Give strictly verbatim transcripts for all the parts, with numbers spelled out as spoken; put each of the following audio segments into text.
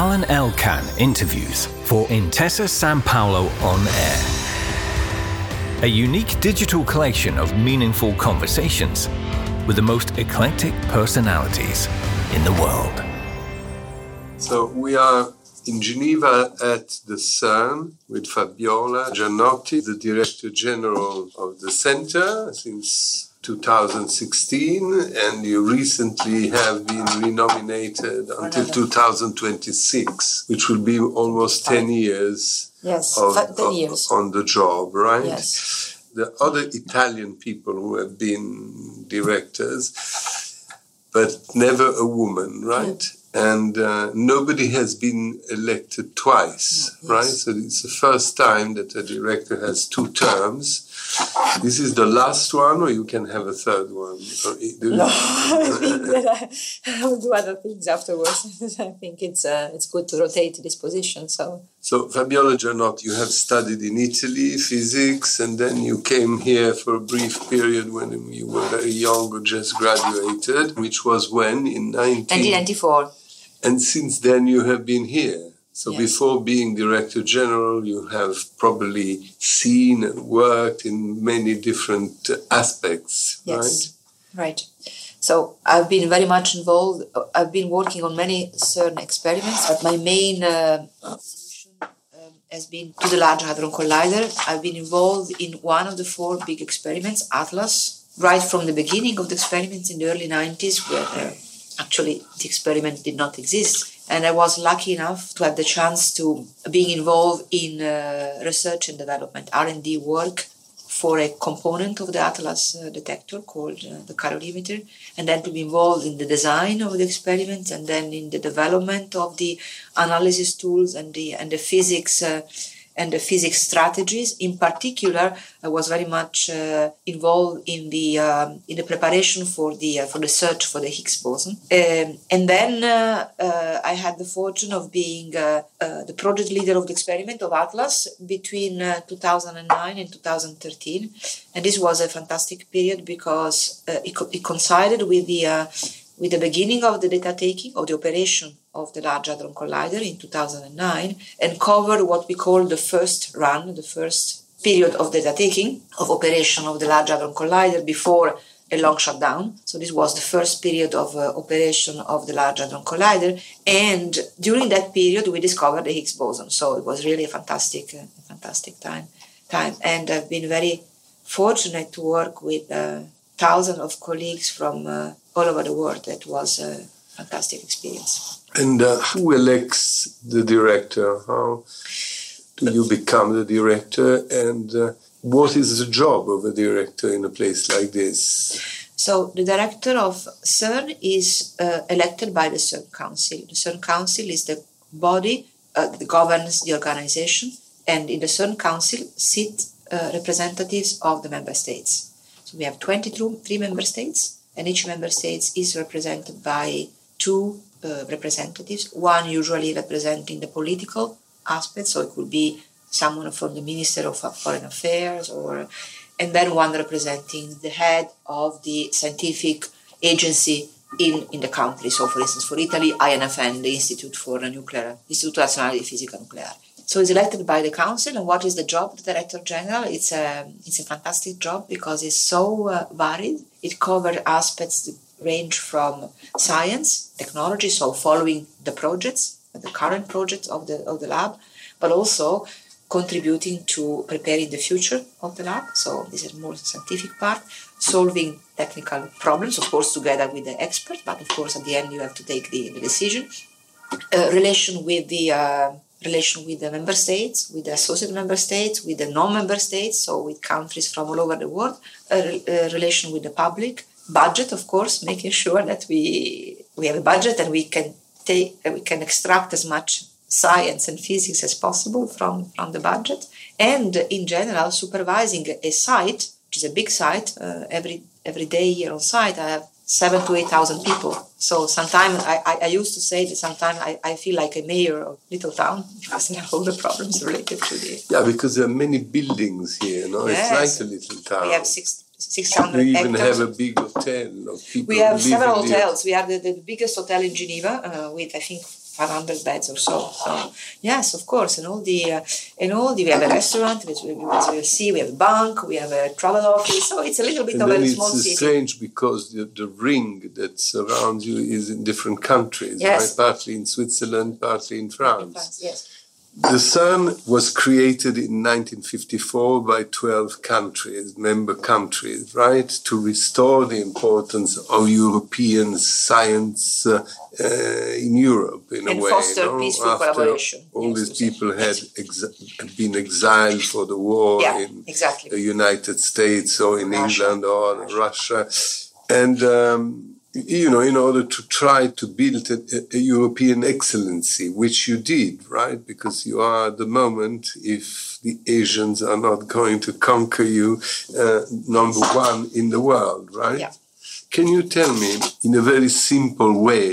Alan Elkan interviews for Intesa San Paolo On Air. A unique digital collection of meaningful conversations with the most eclectic personalities in the world. So we are in Geneva at the CERN with Fabiola Gianotti, the Director General of the Center since twenty sixteen, and you recently have been renominated until two thousand twenty-six, which will be almost ten years, yes, of, ten years. Of, on the job, right? Yes. The other Italian people who have been directors, but never a woman, right? Mm. And uh, nobody has been elected twice, yes. Right? So it's the first time that a director has two terms. This is the last one, or you can have a third one? No, I think that I will do other things afterwards. I think it's uh, it's good to rotate this position. So, so Fabiola Gianotti, you have studied in Italy physics, and then you came here for a brief period when you were very young or just graduated, which was when? In nineteen ninety-four. And since then you have been here. So yes. Before being Director General, you have probably seen and worked in many different aspects, yes. Right? Right. So I've been very much involved. I've been working on many CERN experiments, but my main uh, solution um, has been to the Large Hadron Collider. I've been involved in one of the four big experiments, ATLAS, right from the beginning of the experiments in the early nineties, where uh, actually the experiment did not exist. And I was lucky enough to have the chance to being involved in uh, research and development, R and D work for a component of the ATLAS uh, detector called uh, the calorimeter, and then to be involved in the design of the experiments, and then in the development of the analysis tools and the and the physics uh, and the physics strategies. In particular, I was very much uh, involved in the um, in the preparation for the uh, for the search for the Higgs boson, um, and then uh, uh, I had the fortune of being uh, uh, the project leader of the experiment of ATLAS between uh, two thousand nine and two thousand thirteen, and this was a fantastic period because uh, it, co- it coincided with the uh, with the beginning of the data taking of the operation of the Large Hadron Collider in two thousand nine, and covered what we call the first run, the first period of data taking of operation of the Large Hadron Collider before a long shutdown. So this was the first period of uh, operation of the Large Hadron Collider, and during that period we discovered the Higgs boson. So it was really a fantastic, uh, fantastic time. Time, and I've been very fortunate to work with uh, thousands of colleagues from uh, all over the world. That was a fantastic experience. And uh, who elects the director? How do you become the director? And uh, what is the job of a director in a place like this? So the director of CERN is uh, elected by the CERN Council. The CERN Council is the body uh, that governs the organization, and in the CERN Council sit uh, representatives of the member states. So we have twenty-three member states, and each member state is represented by two Uh, representatives, one usually representing the political aspect, so it could be someone from the Minister of Foreign Affairs, or and then one representing the head of the scientific agency in, in the country. So, for instance, for Italy, I N F N, the Institute for Nuclear, Istituto Nazionale di Fisica Nucleare. So it's elected by the Council, and what is the job of the Director General? It's a, it's a fantastic job because it's so uh, varied. It covers aspects that range from science, technology, so following the projects, the current projects of the of the lab, but also contributing to preparing the future of the lab. So this is more scientific part, solving technical problems, of course, together with the experts, but of course, at the end, you have to take the, the decision. Uh, relation with the uh, relation with the member states, with the associate member states, with the non-member states, so with countries from all over the world. Uh, uh, relation with the public. Budget, of course, making sure that we we have a budget and we can take we can extract as much science and physics as possible from, from the budget, and in general supervising a site, which is a big site. Uh, every every day here on site, I have seven to eight thousand people. So sometimes I, I, I used to say that sometimes I, I feel like a mayor of little town because I have all the problems related to the. Yeah, because there are many buildings here. No, yes. It's like a little town. We have six. six hundred we even hectares. Have a big hotel of people. We have several hotels. Here. We are the, the biggest hotel in Geneva uh, with, I think, five hundred beds or so. So yes, of course, and all the uh, and all the we have a restaurant, which we will see. We have a bank, we have a travel office. So it's a little bit and of a small city. It's strange because the, the ring that surrounds you is in different countries, yes. Right? Partly in Switzerland, partly in France. In France, yes. The CERN was created in nineteen fifty-four by twelve countries, member countries, right, to restore the importance of European science uh, uh, in Europe, in and a way. And foster, you know, peaceful after collaboration. All yes, these people had ex- been exiled for the war, yeah, in exactly. the United States or in Russia. England or Russia. Russia. And... Um, you know, in order to try to build a, a European excellency, which you did, right? Because you are at the moment, if the Asians are not going to conquer you, uh, number one in the world, right? Yeah. Can you tell me, in a very simple way,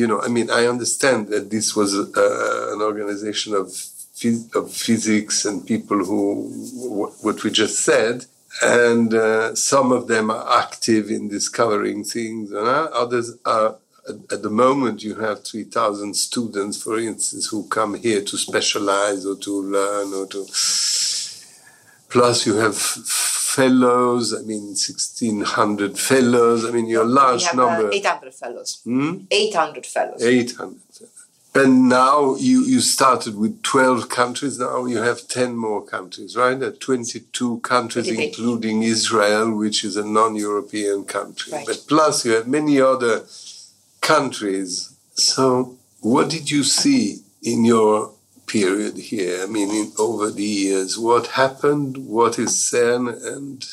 you know, I mean, I understand that this was uh, an organization of, phys- of physics and people who, w- what we just said, and uh, some of them are active in discovering things, and uh, others are, at, at the moment, you have three thousand students, for instance, who come here to specialize or to learn or to... Plus, you have fellows, I mean, sixteen hundred fellows. I mean, you're a large we have, number. Uh, eight hundred fellows. Hmm? eight hundred fellows. eight hundred fellows. And now you, you started with twelve countries, now you have ten more countries, right? There are twenty-two countries, including Israel, which is a non-European country. Right. But plus you have many other countries. So what did you see in your period here? I mean, in, over the years, what happened? What is CERN? And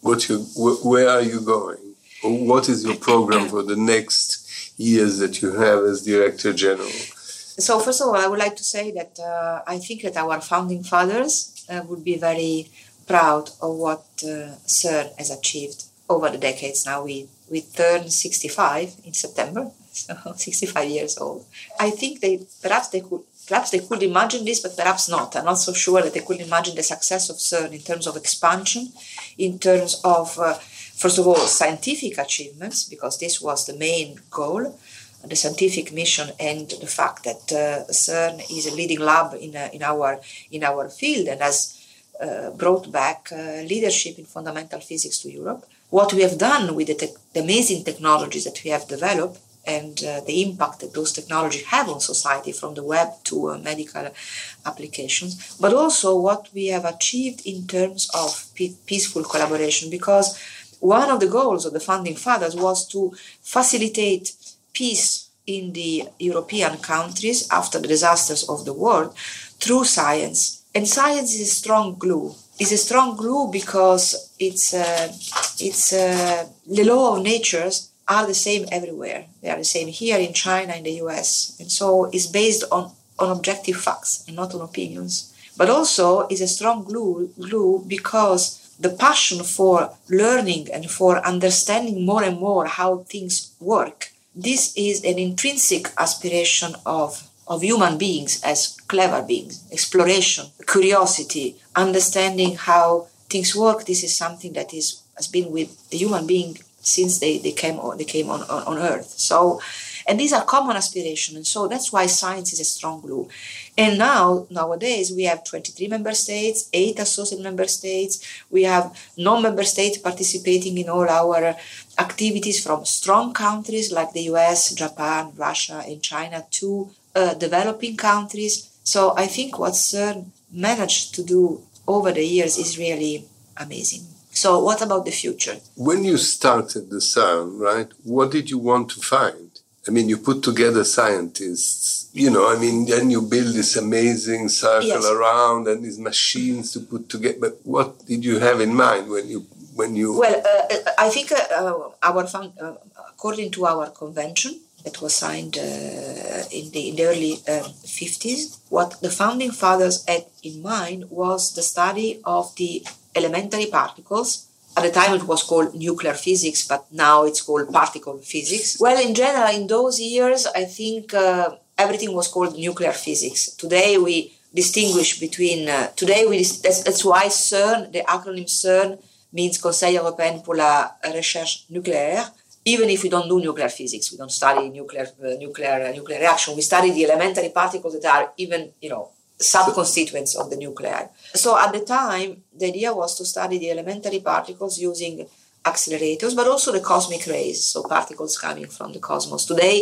what you, wh- where are you going? Or what is your program for the next years that you have as Director General? So first of all, I would like to say that uh, I think that our founding fathers uh, would be very proud of what uh, CERN has achieved over the decades. Now we, we turn sixty-five in September, so sixty-five years old. I think they perhaps they could perhaps they could imagine this, but perhaps not. I'm not so sure that they could imagine the success of CERN in terms of expansion, in terms of uh, first of all scientific achievements, because this was the main goal. The scientific mission and the fact that uh, CERN is a leading lab in uh, in our in our field and has uh, brought back uh, leadership in fundamental physics to Europe. What we have done with the, te- the amazing technologies that we have developed and uh, the impact that those technologies have on society, from the web to uh, medical applications, but also what we have achieved in terms of pe- peaceful collaboration. Because one of the goals of the founding fathers was to facilitate peace in the European countries after the disasters of the world through science. And science is a strong glue. It's a strong glue because it's uh, it's uh, the law of natures are the same everywhere. They are the same here in China, in the U S. And so it's based on, on objective facts and not on opinions. But also it's a strong glue, glue because the passion for learning and for understanding more and more how things work, this is an intrinsic aspiration of, of human beings as clever beings. Exploration, curiosity, understanding how things work, this is something that is has been with the human being since they, they came, on, they came on, on, on Earth. So, and these are common aspirations, and so that's why science is a strong glue. And now, nowadays, we have twenty-three member states, eight associate member states. We have non-member states participating in all our activities, from strong countries like the U S, Japan, Russia, and China to uh, developing countries. So I think what CERN managed to do over the years is really amazing. So what about the future? When you started the CERN, right, what did you want to find? I mean, you put together scientists, you know, I mean, then you build this amazing circle, yes, around and these machines to put together. But what did you have in mind when you... When you well, uh, I think uh, our fun- uh, according to our convention that was signed uh, in, the, in the early uh, fifties, what the founding fathers had in mind was the study of the elementary particles. At the time it was called nuclear physics, but now it's called particle physics. Well, in general, in those years, I think uh, everything was called nuclear physics. Today we distinguish between... Uh, today we that's, that's why CERN, the acronym CERN, means Conseil Européen pour la Recherche Nucléaire, even if we don't do nuclear physics, we don't study nuclear uh, nuclear uh, nuclear reaction, we study the elementary particles that are even, you know, sub-constituents of the nuclei. So at the time, the idea was to study the elementary particles using accelerators, but also the cosmic rays, so particles coming from the cosmos. Today,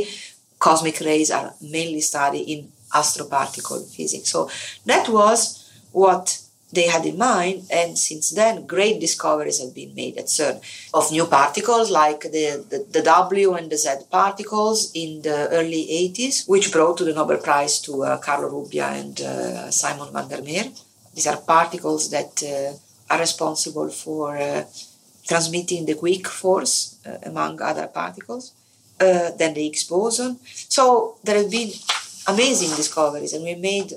cosmic rays are mainly studied in astroparticle physics. So that was what they had in mind, and since then, great discoveries have been made at CERN of new particles like the, the, the W and the Z particles in the early eighties, which brought to the Nobel Prize to uh, Carlo Rubbia and uh, Simon van der Meer. These are particles that uh, are responsible for uh, transmitting the weak force, uh, among other particles, uh, then the Higgs boson. So there have been amazing discoveries, and we made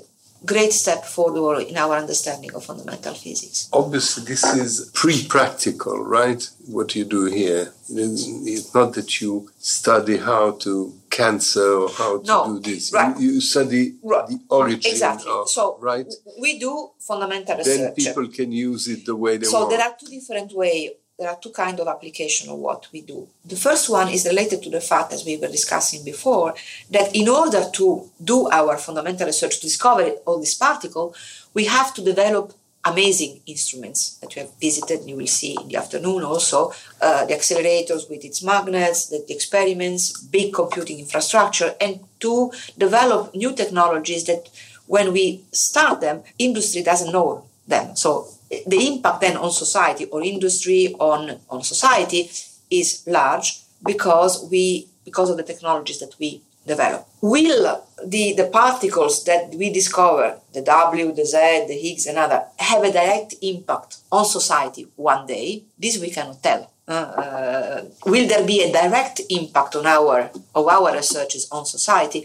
great step forward in our understanding of fundamental physics. Obviously, this is pre-practical, right? What you do here. It's not that you study how to cancer or how to no, do this. Right. You, you study right. the origin. Exactly. Of, so right? we do fundamental research. Then people can use it the way they so want. So there are two different ways. There are two kinds of application of what we do. The first one is related to the fact, as we were discussing before, that in order to do our fundamental research to discover all these particles, we have to develop amazing instruments that you have visited, and you will see in the afternoon also, uh, the accelerators with its magnets, the experiments, big computing infrastructure, and to develop new technologies that when we start them, industry doesn't know them. So the impact then on society or industry on, on society is large because we because of the technologies that we develop. Will the, the particles that we discover, the W, the Z, the Higgs and other, have a direct impact on society one day? This we cannot tell. Uh, uh, will there be a direct impact on our of our researches on society?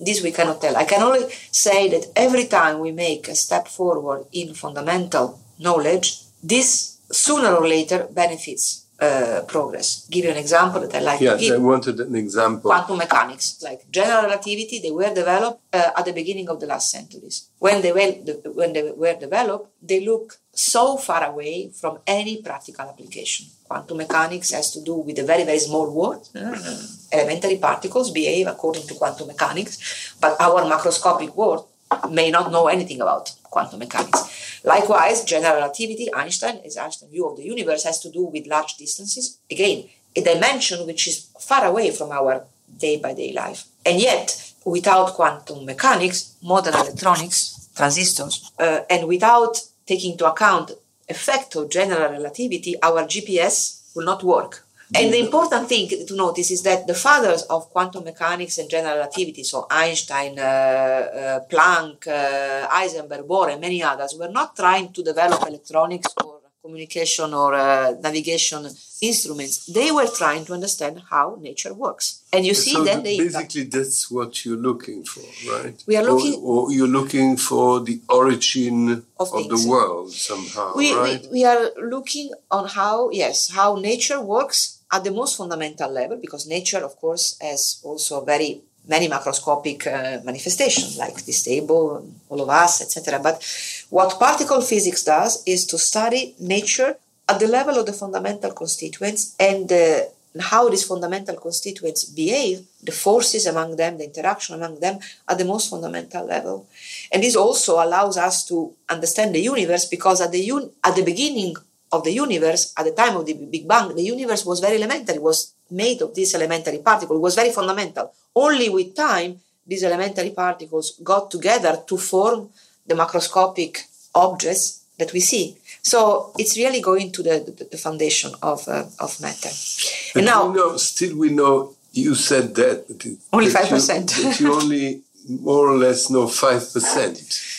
This we cannot tell. I can only say that every time we make a step forward in fundamental knowledge, this sooner or later benefits uh, progress. Give you an example that I like yeah, to give. Yeah, I wanted an example. Quantum mechanics, like general relativity, they were developed uh, at the beginning of the last centuries. When they were de- when they were developed, they look so far away from any practical application. Quantum mechanics has to do with a very, very small world. Mm-hmm. Elementary particles behave according to quantum mechanics, but our macroscopic world may not know anything about quantum mechanics. Likewise, general relativity, Einstein, as Einstein's view of the universe, has to do with large distances. Again, a dimension which is far away from our day-by-day life. And yet, without quantum mechanics, modern electronics, transistors, uh, and without taking into account effect of general relativity, our G P S will not work. And the important thing to notice is that the fathers of quantum mechanics and general relativity, so Einstein, uh, uh, Planck, uh, Heisenberg, Bohr, and many others, were not trying to develop electronics or communication or uh, navigation instruments. They were trying to understand how nature works. And you see so then the basically impact. That's what you're looking for, right? We are looking... Or, or you're looking for the origin of, of the world somehow, we, right? We, we are looking on how, yes, how nature works at the most fundamental level, because nature, of course, has also very many macroscopic uh, manifestations, like this table, all of us, et cetera. But what particle physics does is to study nature at the level of the fundamental constituents and uh, how these fundamental constituents behave, the forces among them, the interaction among them, at the most fundamental level. And this also allows us to understand the universe, because at the un- at the beginning of the universe, at the time of the Big Bang, the universe was very elementary, was made of these elementary particles, was very fundamental. Only with time, these elementary particles got together to form the macroscopic objects that we see. So it's really going to the, the, the foundation of uh, of matter. But and now, we know, still we know, you said that. that only that five percent. You, that you only more or less know five percent,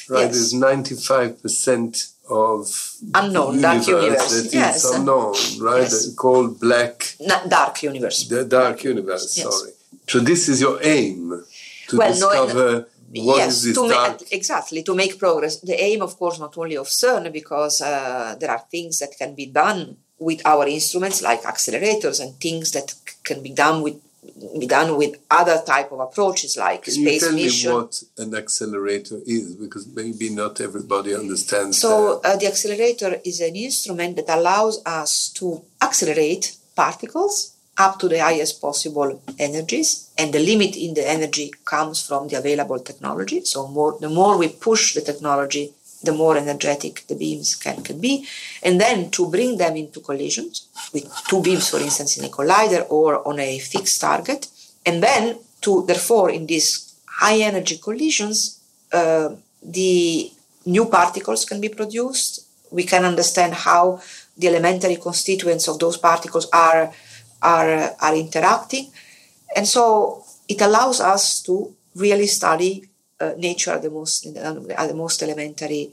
right? Yes. There's ninety-five percent of unknown, the universe, dark universe. That yes. is unknown, right? Yes. Called black... No, dark universe. The dark universe, yes. sorry. So this is your aim, to well, discover no, no, what yes, is this to dark... Make, exactly, to make progress. The aim, of course, not only of CERN, because uh, there are things that can be done with our instruments, like accelerators, and things that can be done with be done with other type of approaches like Can space you tell mission. Me what an accelerator is, because maybe not everybody understands. So uh, the accelerator is an instrument that allows us to accelerate particles up to the highest possible energies, and the limit in the energy comes from the available technology. So more, the more we push the technology, the more energetic the beams can, can be. And then to bring them into collisions, with two beams, for instance, in a collider or on a fixed target, and then to, therefore, in these high energy collisions, uh, the new particles can be produced. We can understand how the elementary constituents of those particles are Are, are interacting, and so it allows us to really study uh, nature at the most at the most elementary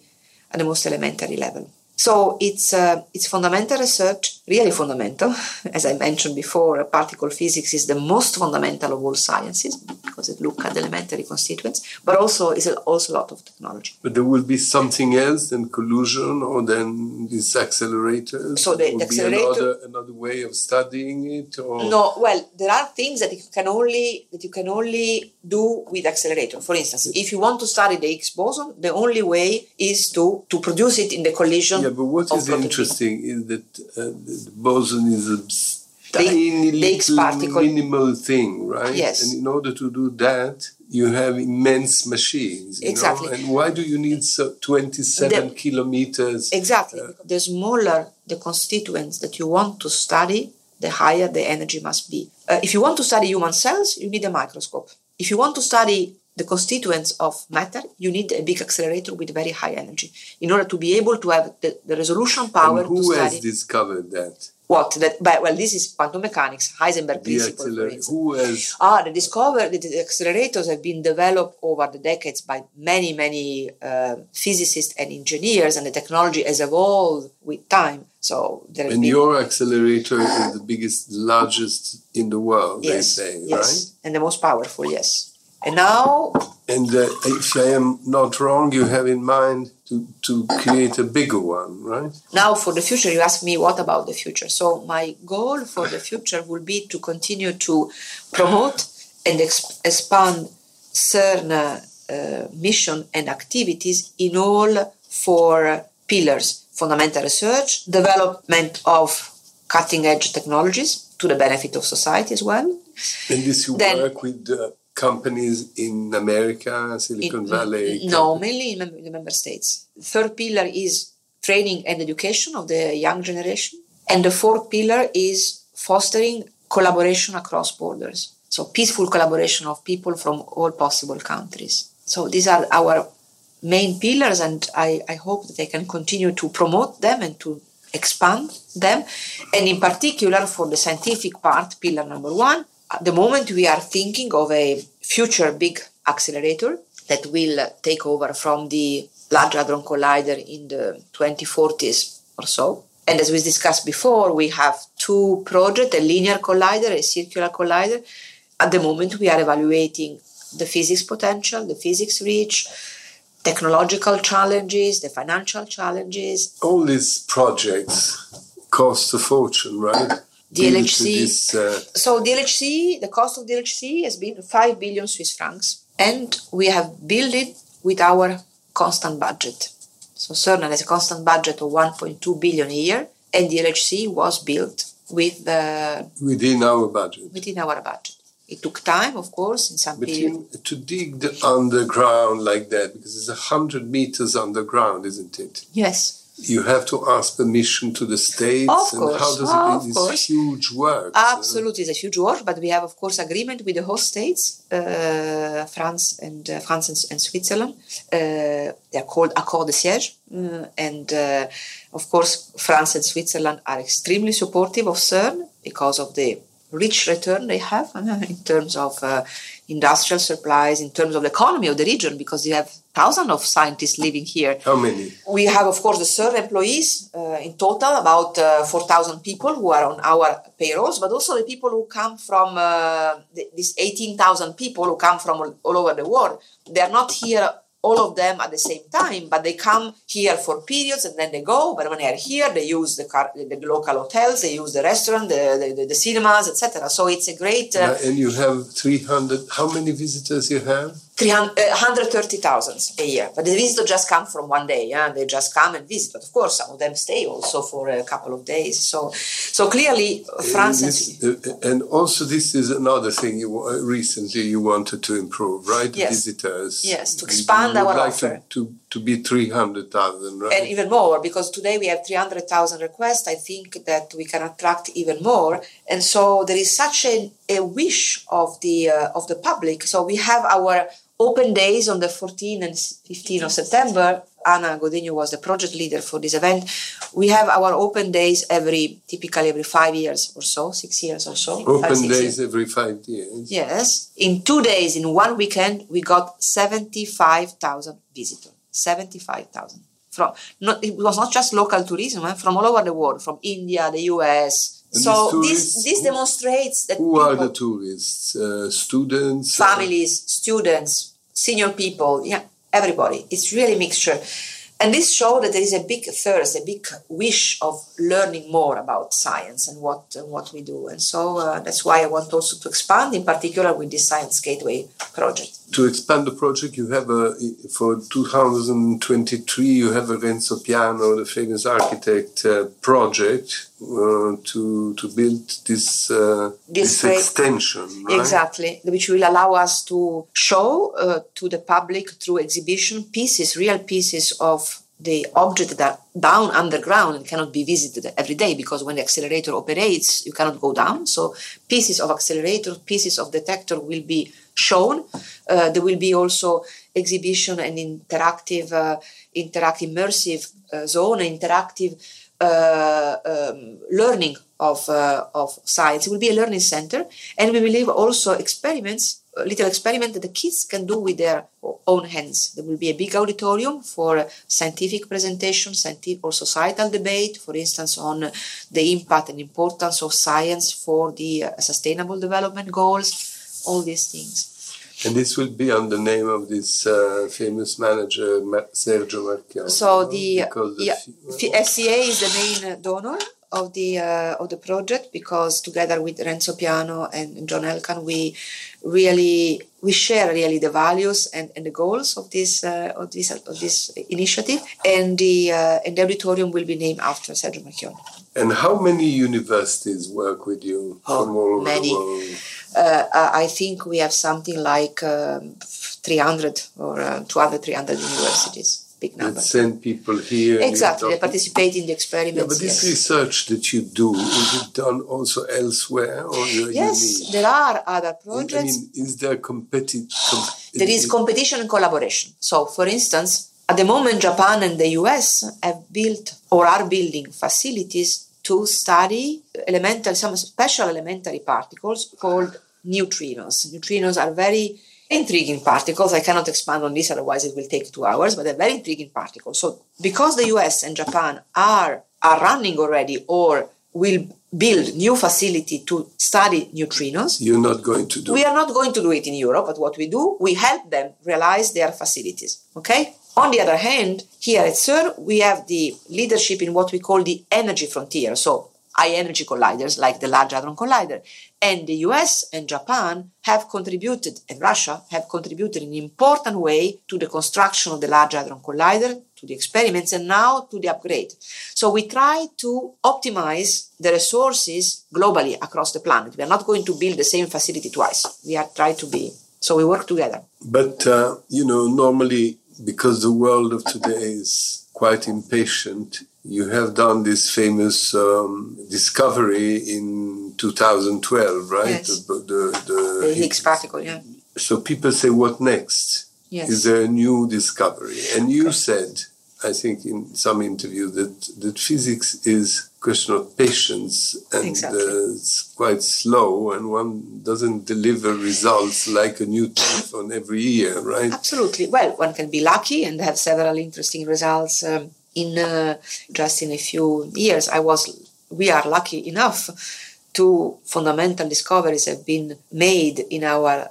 at the most elementary level. So it's uh, it's fundamental research, really fundamental. As I mentioned before, particle physics is the most fundamental of all sciences because it looks at elementary constituents, but also is also a lot of technology. But there will be something else than collusion or than these accelerators. So the, the accelerator, another, another way of studying it. Or? No, well, there are things that you can only that you can only do with accelerator. For instance, if you want to study the Higgs boson, the only way is to to produce it in the collision. Yeah, but what is interesting is that uh, the boson is a tiny little minimal thing, right? Yes. And in order to do that, you have immense machines. You exactly. Know? And why do you need so twenty-seven the, kilometers? Exactly. Uh, the smaller the constituents that you want to study, the higher the energy must be. Uh, if you want to study human cells, you need a microscope. If you want to study the constituents of matter, you need a big accelerator with very high energy in order to be able to have the, the resolution power to study. Who has discovered that? What? That, but, well, this is quantum mechanics, Heisenberg principle. Who has? Ah, the discover the, the accelerators have been developed over the decades by many, many uh, physicists and engineers, and the technology has evolved with time. So there and been, your accelerator uh, is the biggest, largest in the world. Yes, they say, yes, right? And the most powerful. Yes. And now, and uh, if I am not wrong, you have in mind to, to create a bigger one, right? Now, for the future, you ask me what about the future. So my goal for the future will be to continue to promote and exp- expand CERN uh, uh, mission and activities in all four pillars: fundamental research, development of cutting-edge technologies to the benefit of society as well. And this you then, work with. Uh, Companies in America, Silicon in, Valley? No, mainly in the member states. The third pillar is training and education of the young generation. And the fourth pillar is fostering collaboration across borders. So peaceful collaboration of people from all possible countries. So these are our main pillars, and I, I hope that I can continue to promote them and to expand them. And in particular for the scientific part, pillar number one, at the moment, we are thinking of a future big accelerator that will take over from the Large Hadron Collider in the twenty forties or so. And as we discussed before, we have two projects, a linear collider, a circular collider. At the moment, we are evaluating the physics potential, the physics reach, technological challenges, the financial challenges. All these projects cost a fortune, right? The L H C, this, uh, so the L H C, the cost of the L H C has been five billion Swiss francs, and we have built it with our constant budget. So CERN has a constant budget of one point two billion a year, and the L H C was built with uh, within our budget. Within our budget. It took time, of course, in some period. To dig the underground like that, because it's one hundred meters underground, isn't it? Yes. You have to ask permission to the states, of course, and how does oh, it do this huge work? Absolutely, so. It's a huge work, but we have, of course, agreement with the host states, uh, France and uh, France and, and Switzerland. Uh, they are called Accord de Siège, uh, and uh, of course, France and Switzerland are extremely supportive of CERN because of the rich return they have uh, in terms of uh, industrial supplies, in terms of the economy of the region, because you have thousands of scientists living here. How many? We have, of course, the CERN employees uh, in total, about uh, four thousand people who are on our payrolls, but also the people who come from uh, the, these eighteen thousand people who come from all, all over the world. They are not here, all of them, at the same time, but they come here for periods and then they go. But when they are here, they use the, car, the, the local hotels, they use the restaurant, the, the, the cinemas, et cetera. So it's a great... Uh, uh, and you have three hundred... How many visitors you have? one hundred thirty thousand a year, but the visitors just come from one day. Yeah, they just come and visit. But of course, some of them stay also for a couple of days. So, so clearly, France and, this, uh, and also this is another thing. You uh, recently you wanted to improve, right? Yes. Visitors. Yes, to expand our like offer. To, to to be three hundred thousand, right? And even more, because today we have three hundred thousand requests. I think that we can attract even more. And so there is such a, a wish of the uh, of the public. So we have our open days on the fourteenth and fifteenth of September. Anna Godinho was the project leader for this event. We have our open days every, typically every five years or so, six years or so. Open five, days years. every five years. Yes. In two days, in one weekend, we got seventy-five thousand visitors. seventy-five thousand. From no, it was not just local tourism, eh, from all over the world, from India, the U S. And so this this who, demonstrates that who people, are the tourists? Uh, students, families, uh, students, senior people, yeah, everybody. It's really a mixture, and this shows that there is a big thirst, a big wish of learning more about science and what uh, what we do. And so uh, that's why I want also to expand, in particular with the Science Gateway project. To expand the project, you have a, for two thousand twenty-three, you have a Renzo Piano, the famous architect, uh, project uh, to to build this uh, this, this extension, right? Exactly, which will allow us to show uh, to the public through exhibition pieces, real pieces of the objects that are down underground and cannot be visited every day, because when the accelerator operates, you cannot go down. So pieces of accelerator, pieces of detector will be shown. Uh, there will be also exhibition and interactive, uh, interactive immersive uh, zone, interactive uh, um, learning of uh, of science. It will be a learning center, and we will leave also experiments, a little experiment that the kids can do with their own hands. There will be a big auditorium for scientific presentation, scientific or societal debate, for instance, on the impact and importance of science for the uh, sustainable development goals. All these things. And this will be on the name of this uh, famous manager, Sergio Marchionne. So the, the yeah, F C A is the main donor of the uh, of the project, because together with Renzo Piano and John Elkan, we really we share really the values and, and the goals of this uh, of this of this initiative. And the uh, and the auditorium will be named after Sergio Marchionne. And how many universities work with you oh, from all many. over the world? Uh, I think we have something like um, three hundred or uh, two hundred, three hundred universities. Big number. That send people here. Exactly, they participate in the experiments. Yeah, but this yes. research that you do, is it done also elsewhere? Or you're yes, unique? There are other projects. I mean, is there competition? Com there is competition and collaboration. So, for instance, at the moment, Japan and the U S have built or are building facilities to study elemental, some special elementary particles called neutrinos. Neutrinos are very intriguing particles. I cannot expand on this, otherwise it will take two hours, but they're very intriguing particles. So because the U S and Japan are, are running already or will build new facility to study neutrinos. You're not going to do it. We are not going to do it in Europe, but what we do, we help them realize their facilities, okay? On the other hand, here at CERN, we have the leadership in what we call the energy frontier, so high-energy colliders like the Large Hadron Collider. And the U S and Japan have contributed, and Russia, have contributed in an important way to the construction of the Large Hadron Collider, to the experiments, and now to the upgrade. So we try to optimize the resources globally across the planet. We are not going to build the same facility twice. We are trying to be, so we work together. But, uh, you know, normally, because the world of today is quite impatient, you have done this famous um, discovery in two thousand twelve, right? Yes. The, the, the, the Higgs particle, yeah. So people say, what next? Yes. Is there a new discovery? And you okay. said, I think in some interview, that, that physics is a question of patience and exactly. uh, it's quite slow, and one doesn't deliver results like a new telephone every year, right? Absolutely. Well, one can be lucky and have several interesting results um, in uh, just in a few years. I was, we are lucky enough two fundamental discoveries have been made in our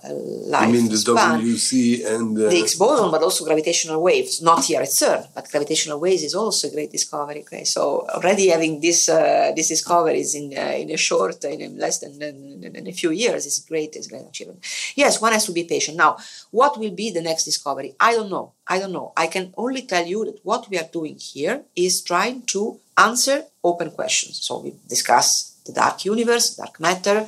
life. I mean the span, W C and uh, the Higgs boson, but also gravitational waves. Not here at CERN, but gravitational waves is also a great discovery. Okay? So already having this uh, these discoveries in uh, in a short, in a less than in, in a few years is great. Is great achievement. Yes, one has to be patient. Now, what will be the next discovery? I don't know. I don't know. I can only tell you that what we are doing here is trying to answer open questions. So we discuss the dark universe, dark matter,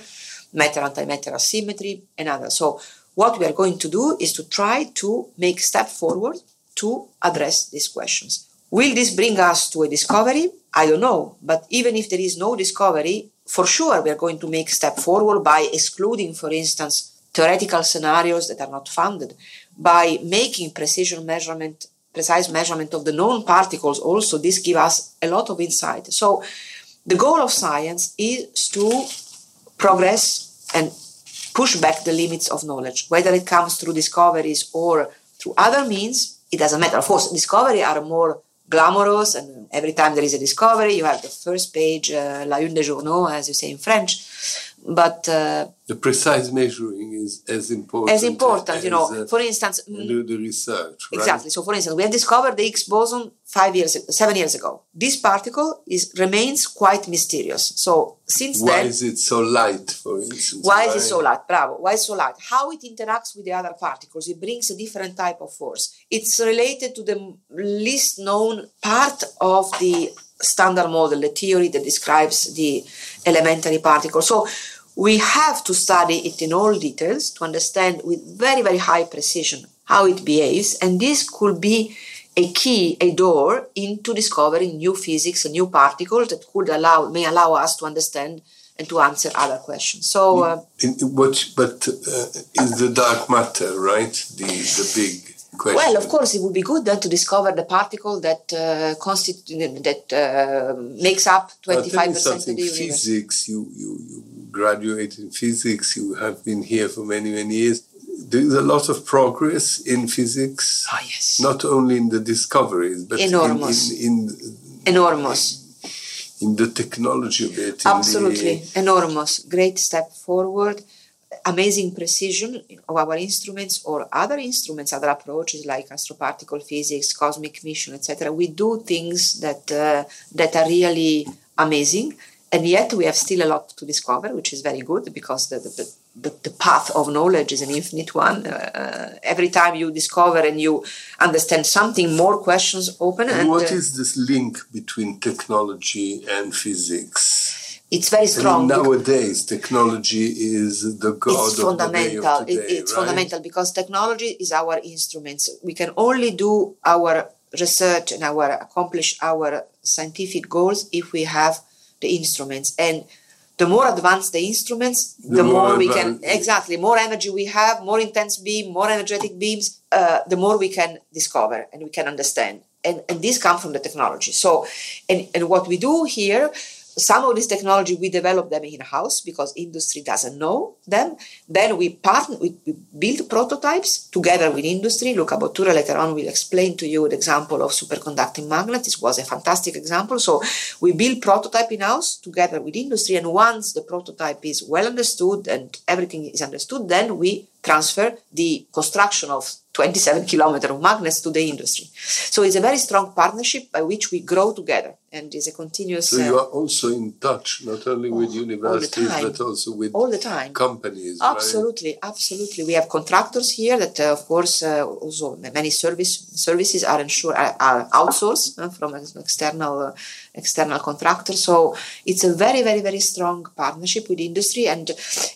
matter-antimatter asymmetry, and others. So what we are going to do is to try to make a step forward to address these questions. Will this bring us to a discovery? I don't know. But even if there is no discovery, for sure we are going to make a step forward by excluding, for instance, theoretical scenarios that are not founded, by making precision measurement, precise measurement of the known particles. Also, this gives us a lot of insight. So the goal of science is to progress and push back the limits of knowledge, whether it comes through discoveries or through other means. It doesn't matter. Of course, discoveries are more glamorous, and every time there is a discovery, you have the first page, uh, la une des journaux, as you say in French. But uh, the precise measuring is as important. As important, as, you know. Uh, for instance, do the research. Right? Exactly. So, for instance, we have discovered the Higgs boson five years, seven years ago. This particle is remains quite mysterious. So, since why then, why is it so light? For instance, why, why is it so light? Bravo. Why is so light? How it interacts with the other particles? It brings a different type of force. It's related to the least known part of the standard model, the theory that describes the elementary particle. So we have to study it in all details to understand with very, very high precision how it behaves. And this could be a key, a door into discovering new physics and new particles that could allow, may allow us to understand and to answer other questions. So, uh, in, in what, but uh, is the dark matter, right? The, the big question. Well, of course, it would be good then to discover the particle that uh, constitute that uh, makes up twenty-five percent of the universe. Physics, you, you, you graduate in physics. You have been here for many, many years. There is a lot of progress in physics. Oh, yes. Not only in the discoveries, but enormous, in, in, in enormous. In the technology of it. Absolutely, the, enormous, great step forward. Amazing precision of our instruments or other instruments, other approaches like astroparticle physics, cosmic mission, et cetera. We do things that uh, that are really amazing, and yet we have still a lot to discover, which is very good because the the, the, the path of knowledge is an infinite one. Uh, every time you discover and you understand something, more questions open. And, and what uh, is this link between technology and physics? It's very strong. I mean, nowadays, technology is the god it's of the day of today, it, It's right? fundamental because technology is our instruments. We can only do our research and our accomplish our scientific goals if we have the instruments. And the more advanced the instruments, the, the more, more we can exactly more energy we have, more intense beam, more energetic beams. Uh, the more we can discover and we can understand, and and these come from the technology. So, and and what we do here. Some of this technology, we develop them in-house because industry doesn't know them. Then we partner, we, we build prototypes together with industry. Luca Bottura later on will explain to you the example of superconducting magnets. This was a fantastic example. So we build prototype in-house together with industry. And once the prototype is well understood and everything is understood, then we transfer the construction of twenty-seven kilometers of magnets to the industry. So it's a very strong partnership by which we grow together and is a continuous... So you are also in touch, not only with all, universities, all but also with all the time. companies, Absolutely, right? absolutely. We have contractors here that, uh, of course, uh, also many service services are ensure, are, are outsourced uh, from an external, uh, external contractor. So it's a very, very, very strong partnership with industry, and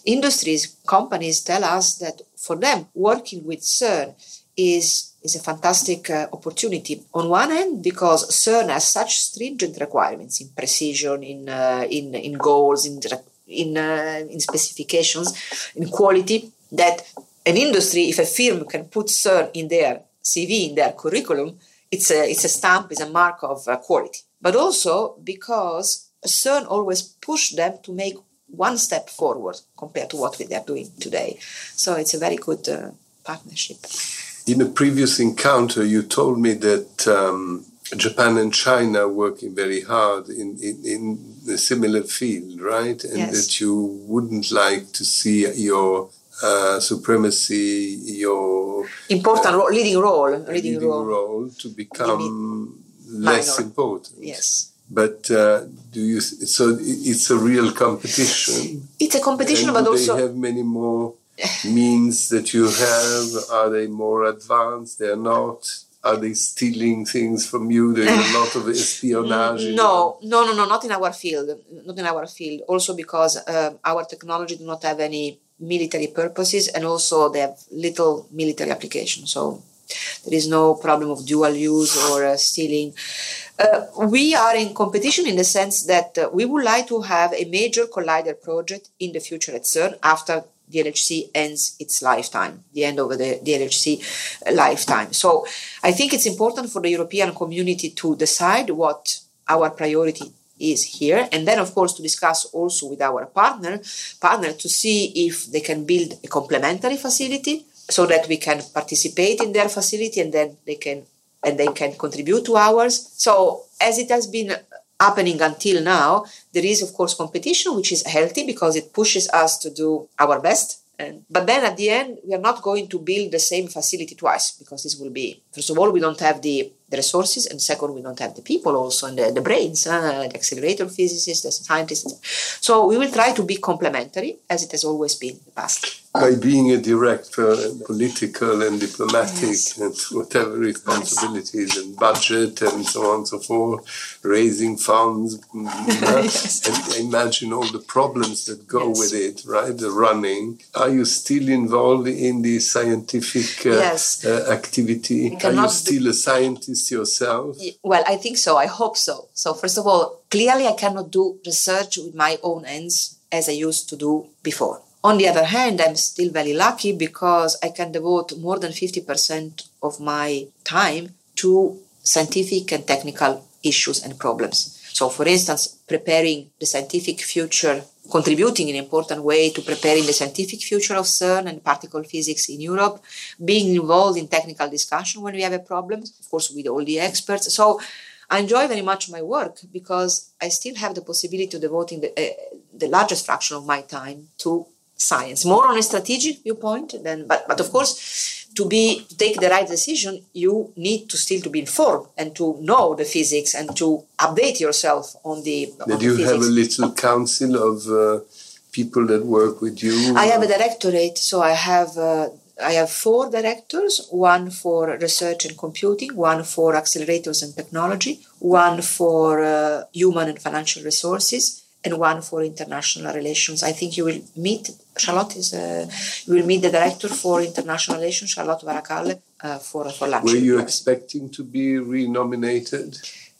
industries, companies tell us that for them, working with CERN is, is a fantastic uh, opportunity. On one hand, because CERN has such stringent requirements in precision, in uh, in in goals, in in uh, in specifications, in quality, that an industry, if a firm can put CERN in their C V, in their curriculum, it's a it's a stamp, it's a mark of uh, quality. But also because CERN always pushed them to make one step forward compared to what they are doing today. So it's a very good uh, partnership. In a previous encounter, you told me that um, Japan and China are working very hard in, in, in the similar field, right? And yes. that you wouldn't like to see your uh, supremacy, your important uh, role, leading role, leading, leading role. role to become Limit. less Minor. important. Yes. But uh, do you? Th- so it's a real competition. It's a competition, and but do also they have many more means that you have. Are they more advanced? They are not. Are they stealing things from you? There's a lot of espionage. No, no, no, no, not in our field. Not in our field. Also because uh, our technology do not have any military purposes, and also they have little military application. So there is no problem of dual use or uh, stealing. Uh, we are in competition in the sense that uh, we would like to have a major collider project in the future at CERN after the L H C ends its lifetime, the end of the, the L H C lifetime. So I think it's important for the European community to decide what our priority is here, and then of course to discuss also with our partner, partner to see if they can build a complementary facility so that we can participate in their facility and then they can and they can contribute to ours. So as it has been happening until now, there is of course competition, which is healthy because it pushes us to do our best. And, but then at the end, we are not going to build the same facility twice, because this will be, first of all, we don't have the, the resources, and second, we don't have the people also, and the, the brains, uh, the accelerator physicists, the scientists. So we will try to be complementary, as it has always been in the past. By being a director, and political and diplomatic, yes. and whatever responsibilities, yes. and budget, and so on and so forth, raising funds, yes. and imagine all the problems that go yes. with it, right? The running. Are you still involved in the scientific uh, yes. uh, activity? Are you still a scientist yourself? Well, I think so. I hope so. So, first of all, clearly I cannot do research with my own hands as I used to do before. On the other hand, I'm still very lucky because I can devote more than fifty percent of my time to scientific and technical issues and problems. So, for instance, preparing the scientific future, contributing in an important way to preparing the scientific future of CERN and particle physics in Europe, being involved in technical discussion when we have a problem, of course, with all the experts. So, I enjoy very much my work because I still have the possibility of devoting the, uh, the largest fraction of my time to science, more on a strategic viewpoint than, but, but of course, to be to take the right decision, you need to still to be informed and to know the physics and to update yourself on the. Did on you the have a little council of uh, people that work with you? I have a directorate, so I have uh, I have four directors: one for research and computing, one for accelerators and technology, one for uh, human and financial resources, and one for international relations. I think you will meet, Charlotte is, uh, you will meet the director for international relations, Charlotte Warakaulle, uh, for, for lunch. Were you expecting to be renominated?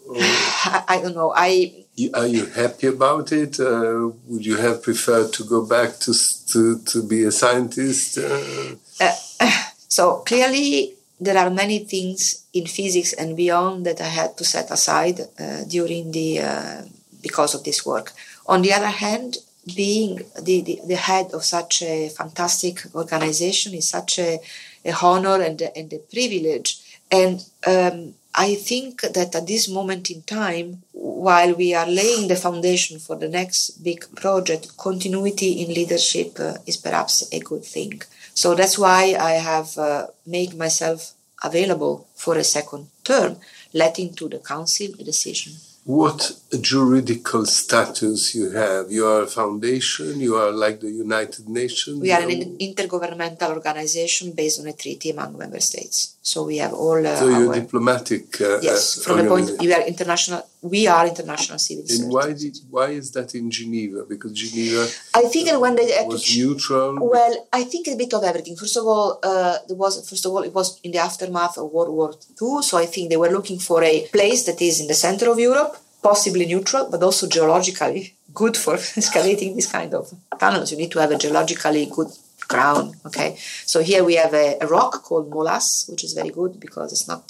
I, I don't know. I Are you happy about it? Uh, would you have preferred to go back to to, to be a scientist? Uh, uh, so clearly, there are many things in physics and beyond that I had to set aside uh, during the... Uh, because of this work. On the other hand, being the, the, the head of such a fantastic organization is such a, a honor and a, and a privilege. And um, I think that at this moment in time, while we are laying the foundation for the next big project, continuity in leadership uh, is perhaps a good thing. So that's why I have uh, made myself available for a second term, letting to the council a decision. What juridical status you have? You are a foundation, you are like the United Nations. We are an intergovernmental organization based on a treaty among member states. So we have all uh, So you're our, diplomatic uh, Yes, from the point we are international we are international civil society. And why did why is that in Geneva? Because Geneva I think uh, when they was to, neutral. Well, I think a bit of everything. First of all, uh, there was first of all it was in the aftermath of World War Two, so I think they were looking for a place that is in the center of Europe, possibly neutral, but also geologically good for excavating this kind of tunnels. You need to have a geologically good ground, okay? So here we have a, a rock called molasse, which is very good because it's not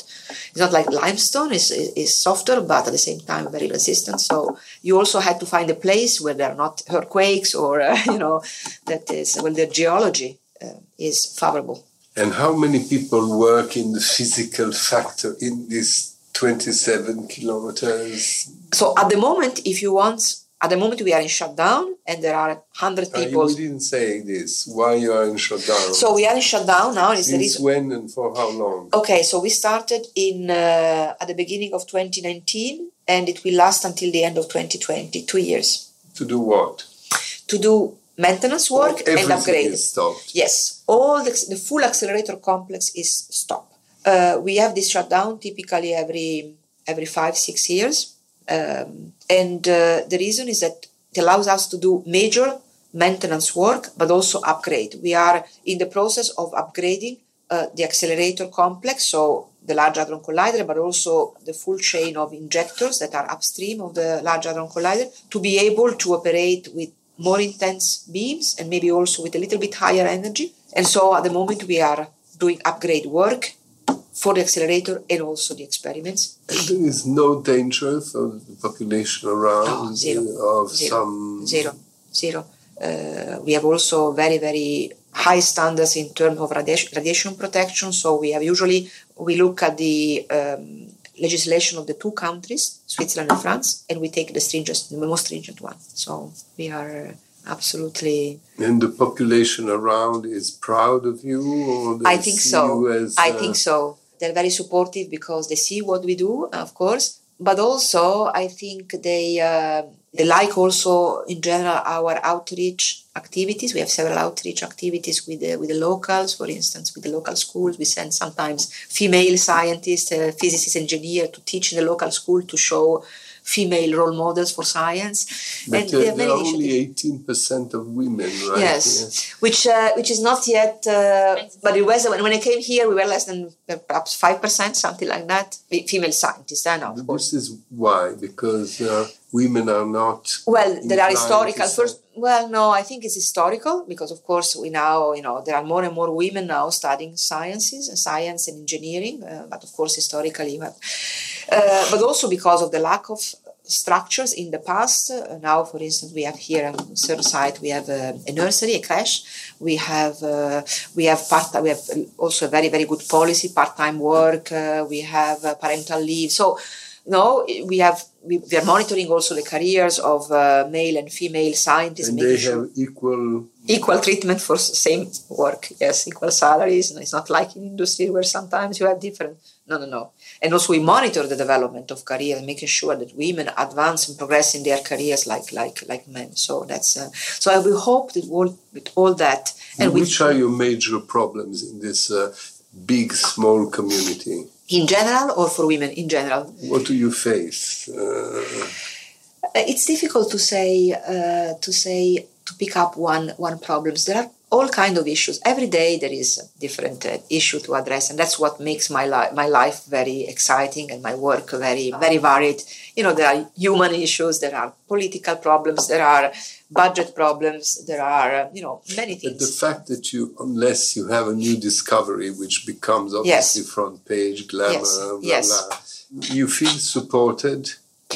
it's not like limestone, it's, it's softer, but at the same time very resistant. So you also had to find a place where there are not earthquakes or, uh, you know, that is, well, the geology uh, is favorable. And how many people work in the physical factor in this twenty-seven kilometers? So at the moment, if you want At the moment we are in shutdown and there are one hundred people. Uh, you didn't say this, why you are in shutdown. So we are in shutdown now. And it's Since the when and for how long? Okay, so we started in uh, at the beginning of twenty nineteen and it will last until the end of twenty twenty, two years. To do what? To do maintenance work well, and upgrade. Is stopped. Yes, all the, the full accelerator complex is stopped. Uh, we have this shutdown typically every every five, six years. Um, and uh, the reason is that it allows us to do major maintenance work, but also upgrade. We are in the process of upgrading uh, the accelerator complex, so the Large Hadron Collider, but also the full chain of injectors that are upstream of the Large Hadron Collider, to be able to operate with more intense beams and maybe also with a little bit higher energy. And so at the moment we are doing upgrade work for the accelerator and also the experiments. And there is no danger for the population around? No, zero. Of zero. Some... Zero. Zero. Uh, we have also very, very high standards in terms of radiation, radiation protection. So we have usually, we look at the um, legislation of the two countries, Switzerland and France, and we take the stringent, the most stringent one. So we are... Absolutely. And the population around is proud of you? Or I think so. As, uh... I think so. They're very supportive because they see what we do, of course. But also, I think they uh, they like also, in general, our outreach activities. We have several outreach activities with the, with the locals, for instance, with the local schools. We send sometimes female scientists, uh, physicists, engineers to teach in the local school to show female role models for science. But and there, there are only eighteen percent of women, right? Yes, yes. which uh, which is not yet... Uh, but it was when, when I came here, we were less than perhaps five percent, something like that, female scientists. I know, of course. This is why, because uh, women are not... Well, there are historical... First, well, no, I think it's historical, because, of course, we now, you know, there are more and more women now studying sciences, and science and engineering, uh, but, of course, historically you have... Uh, but also because of the lack of structures in the past. Uh, now, for instance, we have here on a certain site we have a, a nursery, a crèche. We have uh, we have part we have also a very very good policy, part-time work. Uh, we have uh, parental leave. So, you know, we have we, we are monitoring also the careers of uh, male and female scientists. And they have equal equal treatment for same work. Yes, equal salaries. No, it's not like in industry where sometimes you have different. No, no, no. And also we monitor the development of careers, making sure that women advance and progress in their careers like like like men. So that's uh, so I will hope that all, with all that. And which with, are your major problems in this uh, big small community? In general, or for women in general? What do you face? Uh... It's difficult to say uh, to say to pick up one one problems. There are all kind of issues. Every day there is a different uh, issue to address, and that's what makes my, li- my life very exciting and my work very, very varied. You know, there are human issues, there are political problems, there are budget problems, there are, uh, you know, many things. But the fact that you, unless you have a new discovery, which becomes obviously yes. front page, glamour, yes. blah, yes. blah, you feel supported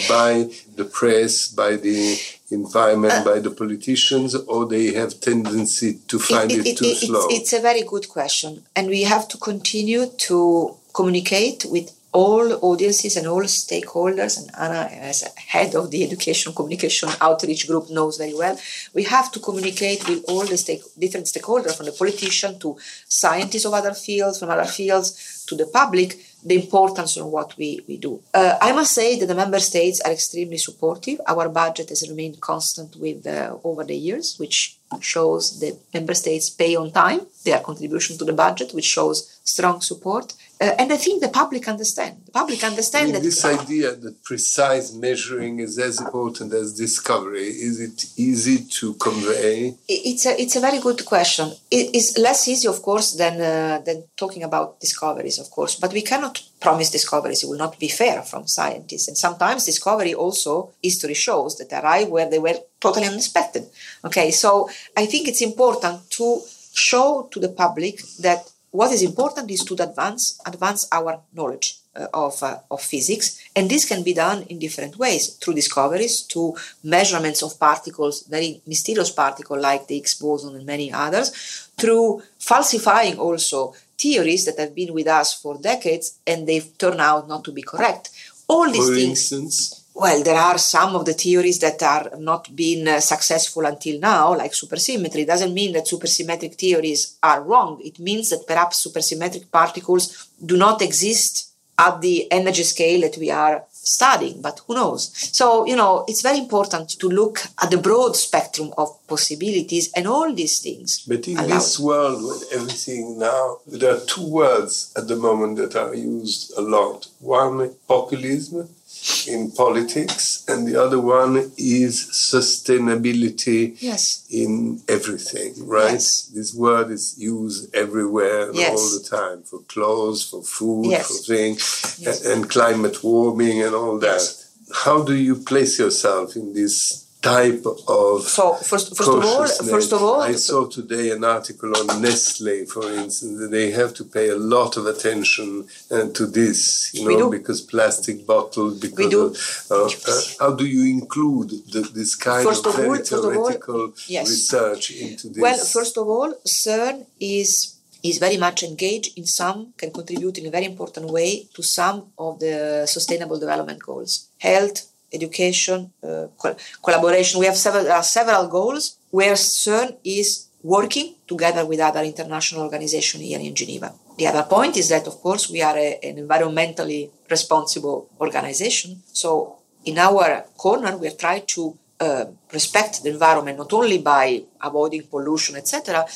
by the press, by the environment, uh, by the politicians, or they have tendency to find it, it, it, it too it, slow? It's, it's a very good question. And we have to continue to communicate with all audiences and all stakeholders. And Anna, as head of the Education Communication Outreach Group, knows very well. We have to communicate with all the stake, different stakeholders, from the politician to scientists of other fields, from other fields to the public, the importance of what we, we do. Uh, I must say that the member states are extremely supportive. Our budget has remained constant with uh, over the years, which shows that member states pay on time their contribution to the budget, which shows strong support. Uh, and I think the public understand. The public understand I mean, that... This idea that precise measuring is as important as discovery, is it easy to convey? It's a, it's a very good question. It is less easy, of course, than, uh, than talking about discoveries, of course. But we cannot promise discoveries. It will not be fair from scientists. And sometimes discovery also, history shows, that arrive where they were totally unexpected. Okay, so I think it's important to show to the public that what is important is to advance advance our knowledge uh, of uh, of physics, and this can be done in different ways, through discoveries, through measurements of particles, very mysterious particles like the Higgs boson and many others, through falsifying also theories that have been with us for decades and they've turned out not to be correct. All these for things. Instance, Well, there are some of the theories that are not been uh, successful until now, like supersymmetry. Doesn't mean that supersymmetric theories are wrong. It means that perhaps supersymmetric particles do not exist at the energy scale that we are studying, but who knows? So, you know, it's very important to look at the broad spectrum of possibilities and all these things. But in allowed. This world with everything now, there are two words at the moment that are used a lot. One, populism in politics, and the other one is sustainability yes. in everything, right? Yes. This word is used everywhere yes. all the time, for clothes, for food, yes. for things, yes. and, and climate warming and all that. Yes. How do you place yourself in this type of so first, first of all, first of all, I saw today an article on Nestle, for instance, that they have to pay a lot of attention uh, to this, you know, because plastic bottles. Because we do. Of, uh, uh, how do you include the, this kind first of, of all, theoretical of all, yes. research into this? Well, first of all, CERN is is very much engaged in some, can contribute in a very important way to some of the Sustainable Development Goals, health, education, uh, col- collaboration. We have several, uh, several goals where CERN is working together with other international organizations here in Geneva. The other point is that, of course, we are a, an environmentally responsible organization. So in our corner, we are trying to uh, respect the environment, not only by avoiding pollution, et cetera,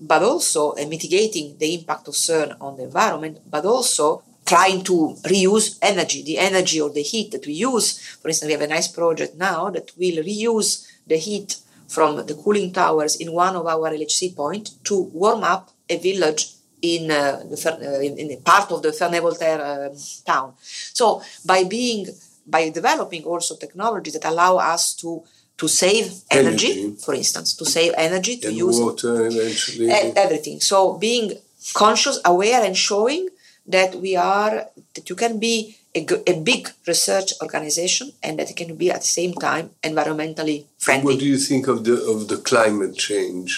but also uh, mitigating the impact of CERN on the environment, but also trying to reuse energy, the energy or the heat that we use. For instance, we have a nice project now that will reuse the heat from the cooling towers in one of our L H C points to warm up a village in, uh, the, uh, in, in a part of the Ferney-Voltaire uh, town. So by being, by developing also technologies that allow us to To save energy, energy, for instance, to save energy, to and use water, eventually, everything. So being conscious, aware, and showing that we are, that you can be a, a big research organization and that it can be at the same time environmentally friendly. What do you think of the of the climate change?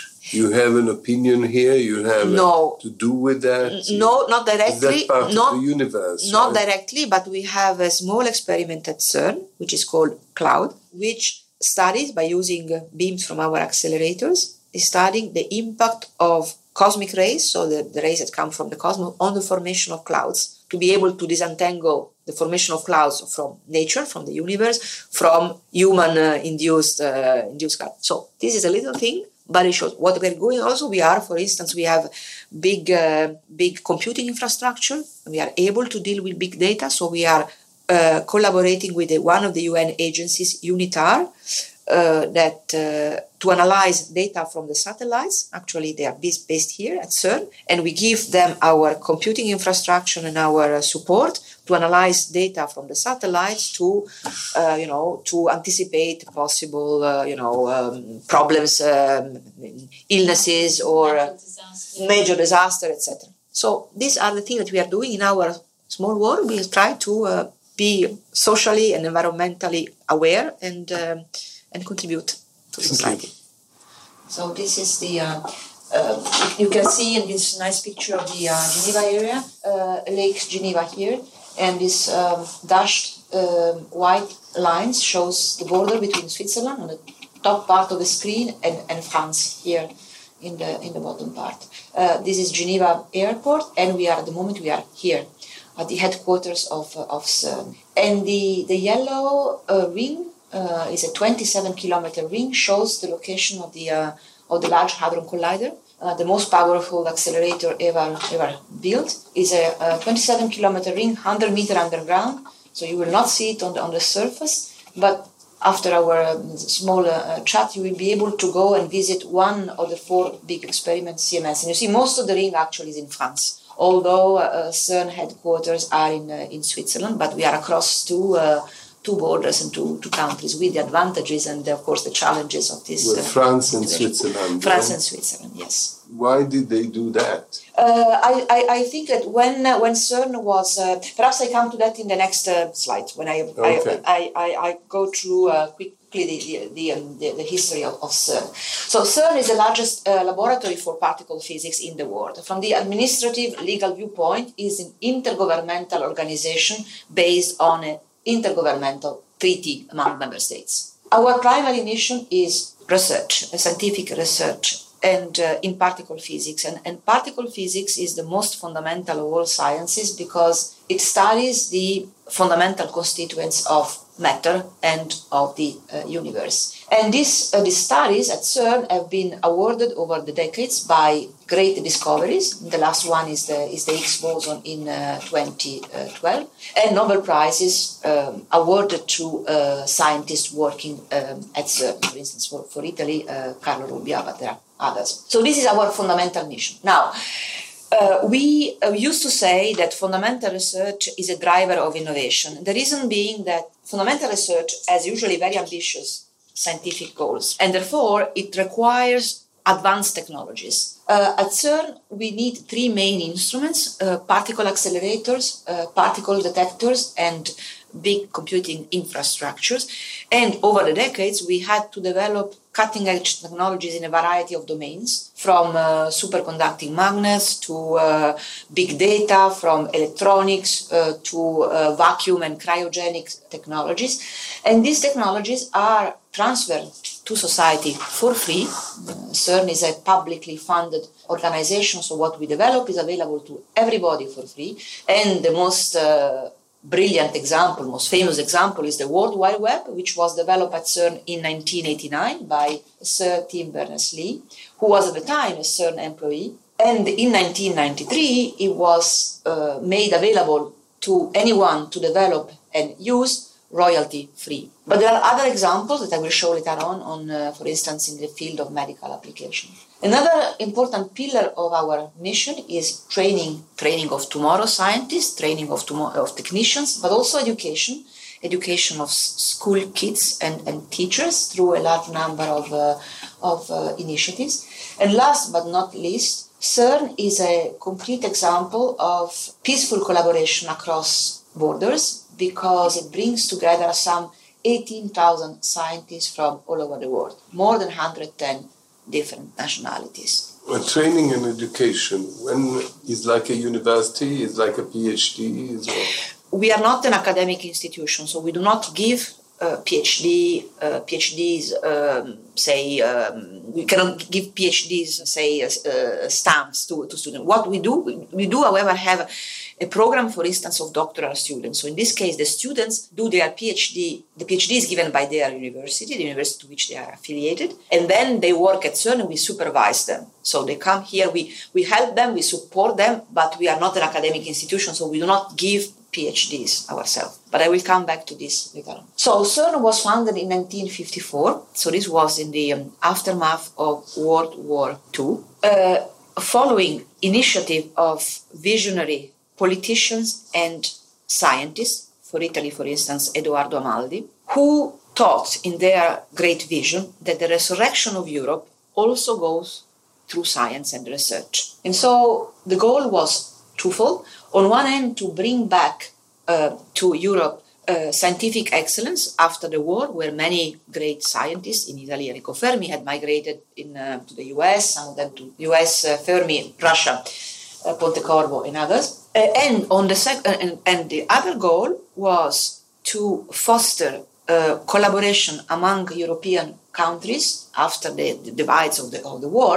You have an opinion here. You have no, to do with that. No, not directly. That part not, of the universe, not right? directly, but we have a small experiment at CERN, which is called CLOUD, which studies by using beams from our accelerators, is studying the impact of cosmic rays, so the, the rays that come from the cosmos, on the formation of clouds, to be able to disentangle the formation of clouds from nature, from the universe, from human-induced uh, induced clouds. So this is a little thing, but it shows what we're doing. Also, we are, for instance, we have big, uh, big computing infrastructure. We are able to deal with big data, so we are Uh, collaborating with the, one of the U N agencies, UNITAR, uh, that uh, to analyze data from the satellites. Actually, they are based, based here at CERN, and we give them our computing infrastructure and our uh, support to analyze data from the satellites to, uh, you know, to anticipate possible, uh, you know, um, problems, um, illnesses, or uh, major disaster, et cetera. So these are the things that we are doing in our small world. We try to Uh, be socially and environmentally aware and um, and contribute to society. So this is the, uh, uh, you can see in this nice picture of the uh, Geneva area, uh, Lake Geneva here, and this um, dashed uh, white lines shows the border between Switzerland on the top part of the screen and, and France here in the, in the bottom part. Uh, this is Geneva Airport, and we are, at the moment we are here at the headquarters of uh, of CERN. And the, the yellow uh, ring uh, is a twenty-seven kilometer ring, shows the location of the uh, of the Large Hadron Collider, uh, the most powerful accelerator ever ever built. Is a, a twenty-seven kilometer ring, one hundred meter underground, so you will not see it on the, on the surface, but after our um, small uh, chat, you will be able to go and visit one of the four big experiments, C M S. And you see most of the ring actually is in France, although uh, CERN headquarters are in uh, in Switzerland, but we are across two uh, two borders and two two countries, with the advantages and the, of course the challenges of this. Well, uh, France and Switzerland. France right? and Switzerland, yes. Why did they do that? Uh, I, I I think that when uh, when CERN was uh, perhaps I come to that in the next uh, slide when I, okay. I, I, I I go through uh, quickly the the, the, um, the the history of, of CERN. So CERN is the largest uh, laboratory for particle physics in the world. From the administrative legal viewpoint, is an intergovernmental organization based on an intergovernmental treaty among member states. Our primary mission is research, scientific research, and uh, in particle physics. And, and particle physics is the most fundamental of all sciences because it studies the fundamental constituents of matter and of the uh, universe. And this, uh, these studies at CERN have been awarded over the decades by great discoveries. The last one is the, is the Higgs boson in uh, twenty twelve, and Nobel Prizes um, awarded to uh, scientists working um, at CERN, for instance, for, for Italy, uh, Carlo Rubbia, but there are others. So this is our fundamental mission. Now, Uh, we uh, used to say that fundamental research is a driver of innovation. The reason being that fundamental research has usually very ambitious scientific goals, and therefore it requires advanced technologies. Uh, at CERN, we need three main instruments, uh, particle accelerators, uh, particle detectors, and big computing infrastructures. And over the decades, we had to develop cutting-edge technologies in a variety of domains, from uh, superconducting magnets to uh, big data, from electronics uh, to uh, vacuum and cryogenic technologies. And these technologies are transferred to society for free. Uh, CERN is a publicly funded organization, so what we develop is available to everybody for free. And the most uh, brilliant example, most famous example, is the World Wide Web, which was developed at CERN in nineteen eighty-nine by Sir Tim Berners-Lee, who was at the time a CERN employee. And in nineteen ninety-three, it was uh, made available to anyone to develop and use royalty-free. But there are other examples that I will show later on, on uh, for instance, in the field of medical application. Another important pillar of our mission is training, training of tomorrow scientists, training of tomorrow of technicians, but also education, education of school kids and, and teachers through a large number of, uh, of uh, initiatives. And last but not least, CERN is a complete example of peaceful collaboration across borders because it brings together some eighteen thousand scientists from all over the world, more than one hundred ten different nationalities. Well, training and education, when is like a university, is like a PhD? Is well. We are not an academic institution, so we do not give uh, PhD, uh, PhDs, um, say, um, we cannot give PhDs, say, uh, stamps to, to students. What we do, we, we do, however, have a program, for instance, of doctoral students. So in this case, the students do their PhD. The PhD is given by their university, the university to which they are affiliated, and then they work at CERN and we supervise them. So they come here, we, we help them, we support them, but we are not an academic institution, so we do not give PhDs ourselves. But I will come back to this later on. So CERN was founded in nineteen fifty-four, so this was in the um, aftermath of World War Two, uh, following initiative of visionary politicians and scientists, for Italy, for instance, Edoardo Amaldi, who thought in their great vision that the resurrection of Europe also goes through science and research. And so the goal was twofold. On one hand, to bring back uh, to Europe Uh, scientific excellence after the war, where many great scientists in Italy, Enrico Fermi, had migrated in, uh, to the U S, some of them to U S, uh, Fermi, Russia, uh, Pontecorvo, and others. Uh, and, on the sec- uh, and, and the other goal was to foster uh, collaboration among European countries after the, the divides of the, of the war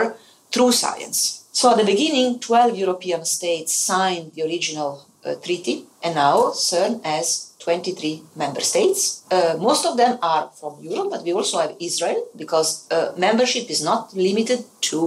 through science. So at the beginning, twelve European states signed the original uh, treaty, and now CERN has twenty-three member states. Uh, most of them are from Europe, but we also have Israel, because uh, membership is not limited to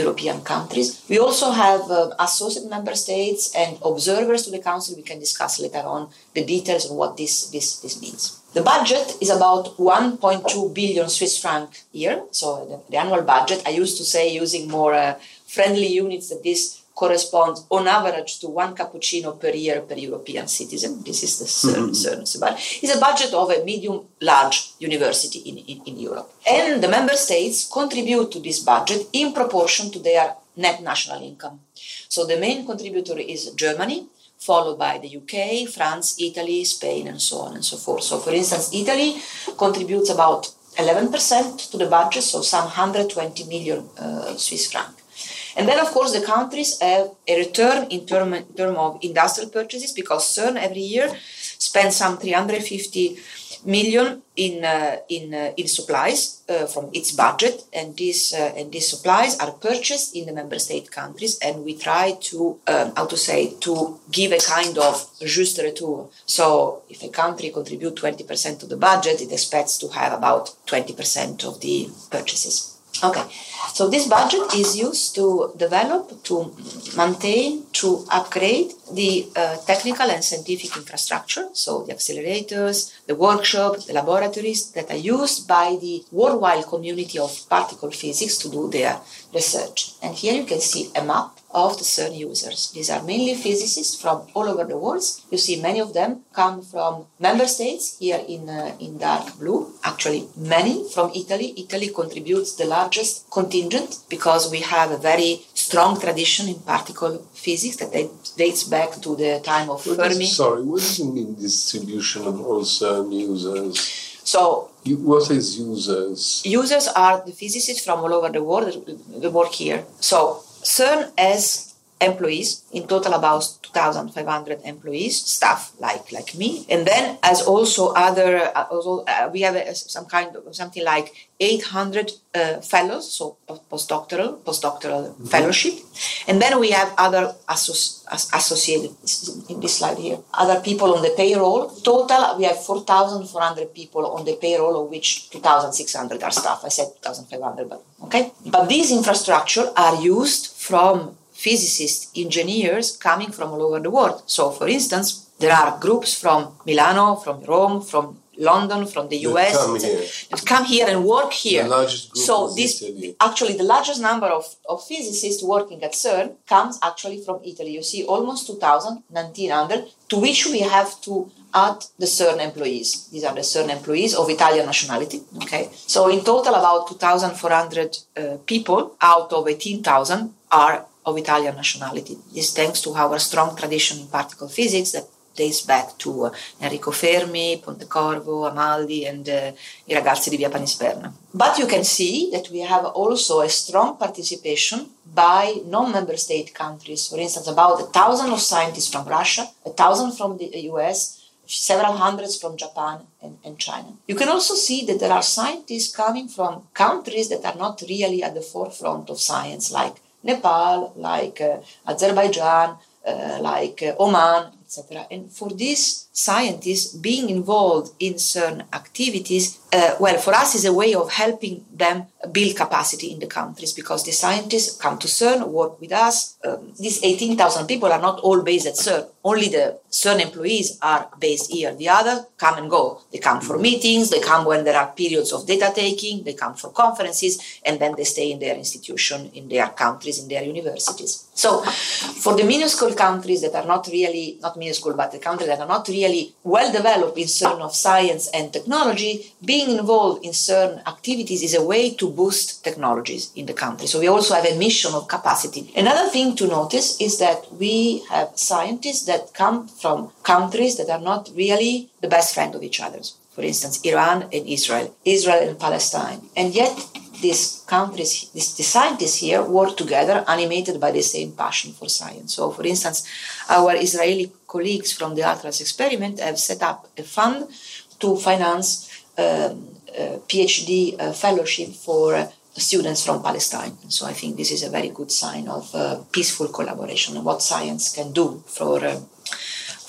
European countries. We also have uh, associate member states and observers to the Council. We can discuss later on the details of what this, this, this means. The budget is about one point two billion Swiss francs a year, so the, the annual budget. I used to say, using more uh, friendly units, that this corresponds on average to one cappuccino per year per European citizen. This is the CERN. Mm-hmm. It's a budget of a medium-large university in, in, in Europe. And the member states contribute to this budget in proportion to their net national income. So the main contributor is Germany, followed by the U K, France, Italy, Spain, and so on and so forth. So for instance, Italy contributes about eleven percent to the budget, so some one hundred twenty million uh, Swiss francs. And then, of course, the countries have a return in term, in term of industrial purchases, because CERN every year spent some three hundred fifty million in uh, in uh, in supplies uh, from its budget, and these uh, and these supplies are purchased in the member state countries, and we try to um, how to say to give a kind of juste retour. So if a country contributes twenty percent of the budget, it expects to have about twenty percent of the purchases. Okay, so this budget is used to develop, to maintain, to upgrade the uh, technical and scientific infrastructure, so the accelerators, the workshops, the laboratories that are used by the worldwide community of particle physics to do their research. And here you can see a map of the CERN users. These are mainly physicists from all over the world. You see many of them come from member states, here in, uh, in dark blue. Actually, many from Italy. Italy contributes the largest contingent because we have a very strong tradition in particle physics that dates back to the time of what Fermi. Is, sorry, what do you mean distribution of all CERN users? So, what is users? Users are the physicists from all over the world that work here. So, CERN has employees, in total about two thousand five hundred employees, staff like like me, and then as also other, uh, also, uh, we have a, some kind of something like eight hundred uh, fellows, so postdoctoral postdoctoral mm-hmm. fellowship, and then we have other associ- as- associated in this slide here, other people on the payroll. Total, we have four thousand four hundred people on the payroll, of which two thousand six hundred are staff. I said two thousand five hundred, but okay. But these infrastructure are used from physicists, engineers coming from all over the world. So, for instance, there are groups from Milano, from Rome, from London, from the U S that come here and work here. The largest group so, this Italy. Actually the largest number of, of physicists working at CERN comes actually from Italy. You see, almost two thousand, nineteen hundred, to which we have to add the CERN employees. These are the CERN employees of Italian nationality. Okay, so in total, about two thousand four hundred uh, people out of eighteen thousand are of Italian nationality. This thanks to our strong tradition in particle physics that dates back to uh, Enrico Fermi, Pontecorvo, Amaldi, and uh, I Ragazzi di Via Panisperna. But you can see that we have also a strong participation by non-member state countries. For instance, about a thousand of scientists from Russia, a thousand from the U S, several hundreds from Japan and, and China. You can also see that there are scientists coming from countries that are not really at the forefront of science, like Nepal, like uh, Azerbaijan, uh, like uh, Oman, et cetera. And for these scientists, being involved in CERN activities, uh, well, for us is a way of helping them build capacity in the countries, because the scientists come to CERN, work with us. Um, these eighteen thousand people are not all based at CERN. Only the CERN employees are based here. The others come and go. They come for meetings, they come when there are periods of data taking, they come for conferences, and then they stay in their institution, in their countries, in their universities. So for the minuscule countries that are not really, not minuscule, but the countries that are not really well developed in CERN of science and technology, being involved in CERN activities is a way to boost technologies in the country. So we also have a mission of capacity. Another thing to notice is that we have scientists that come from countries that are not really the best friend of each other. For instance, Iran and Israel, Israel and Palestine. And yet these countries, these, the scientists here work together, animated by the same passion for science. So, for instance, our Israeli colleagues from the ATLAS experiment have set up a fund to finance um, Uh, PhD uh, fellowship for uh, students from Palestine. So I think this is a very good sign of uh, peaceful collaboration and what science can do for uh,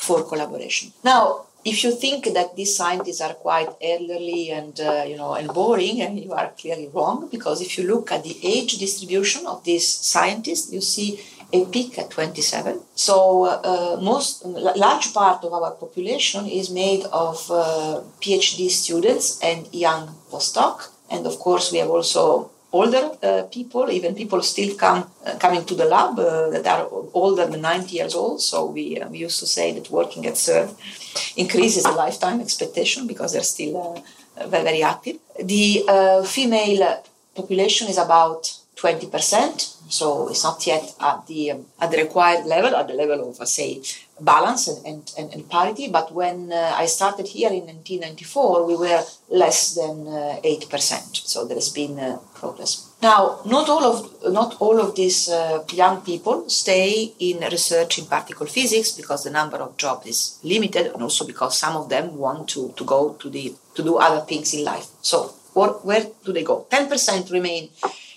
for collaboration. Now, if you think that these scientists are quite elderly and uh, you know and boring, and you are clearly wrong, because if you look at the age distribution of these scientists, you see a peak at twenty-seven. So uh, most large part of our population is made of uh, PhD students and young postdoc, and of course we have also older uh, people, even people still come uh, coming to the lab uh, that are older than ninety years old. So we, uh, we used to say that working at CERN increases the lifetime expectation because they're still uh, very, very active. The uh, female population is about twenty percent. So it's not yet at the um, at the required level, at the level of, uh, say, balance and, and, and parity. But when uh, I started here in nineteen ninety-four, we were less than uh, eight percent. So there has been uh, progress. Now, not all of not all of these uh, young people stay in research in particle physics because the number of jobs is limited, and also because some of them want to, to go to the to do other things in life. So, where, where do they go? ten percent remain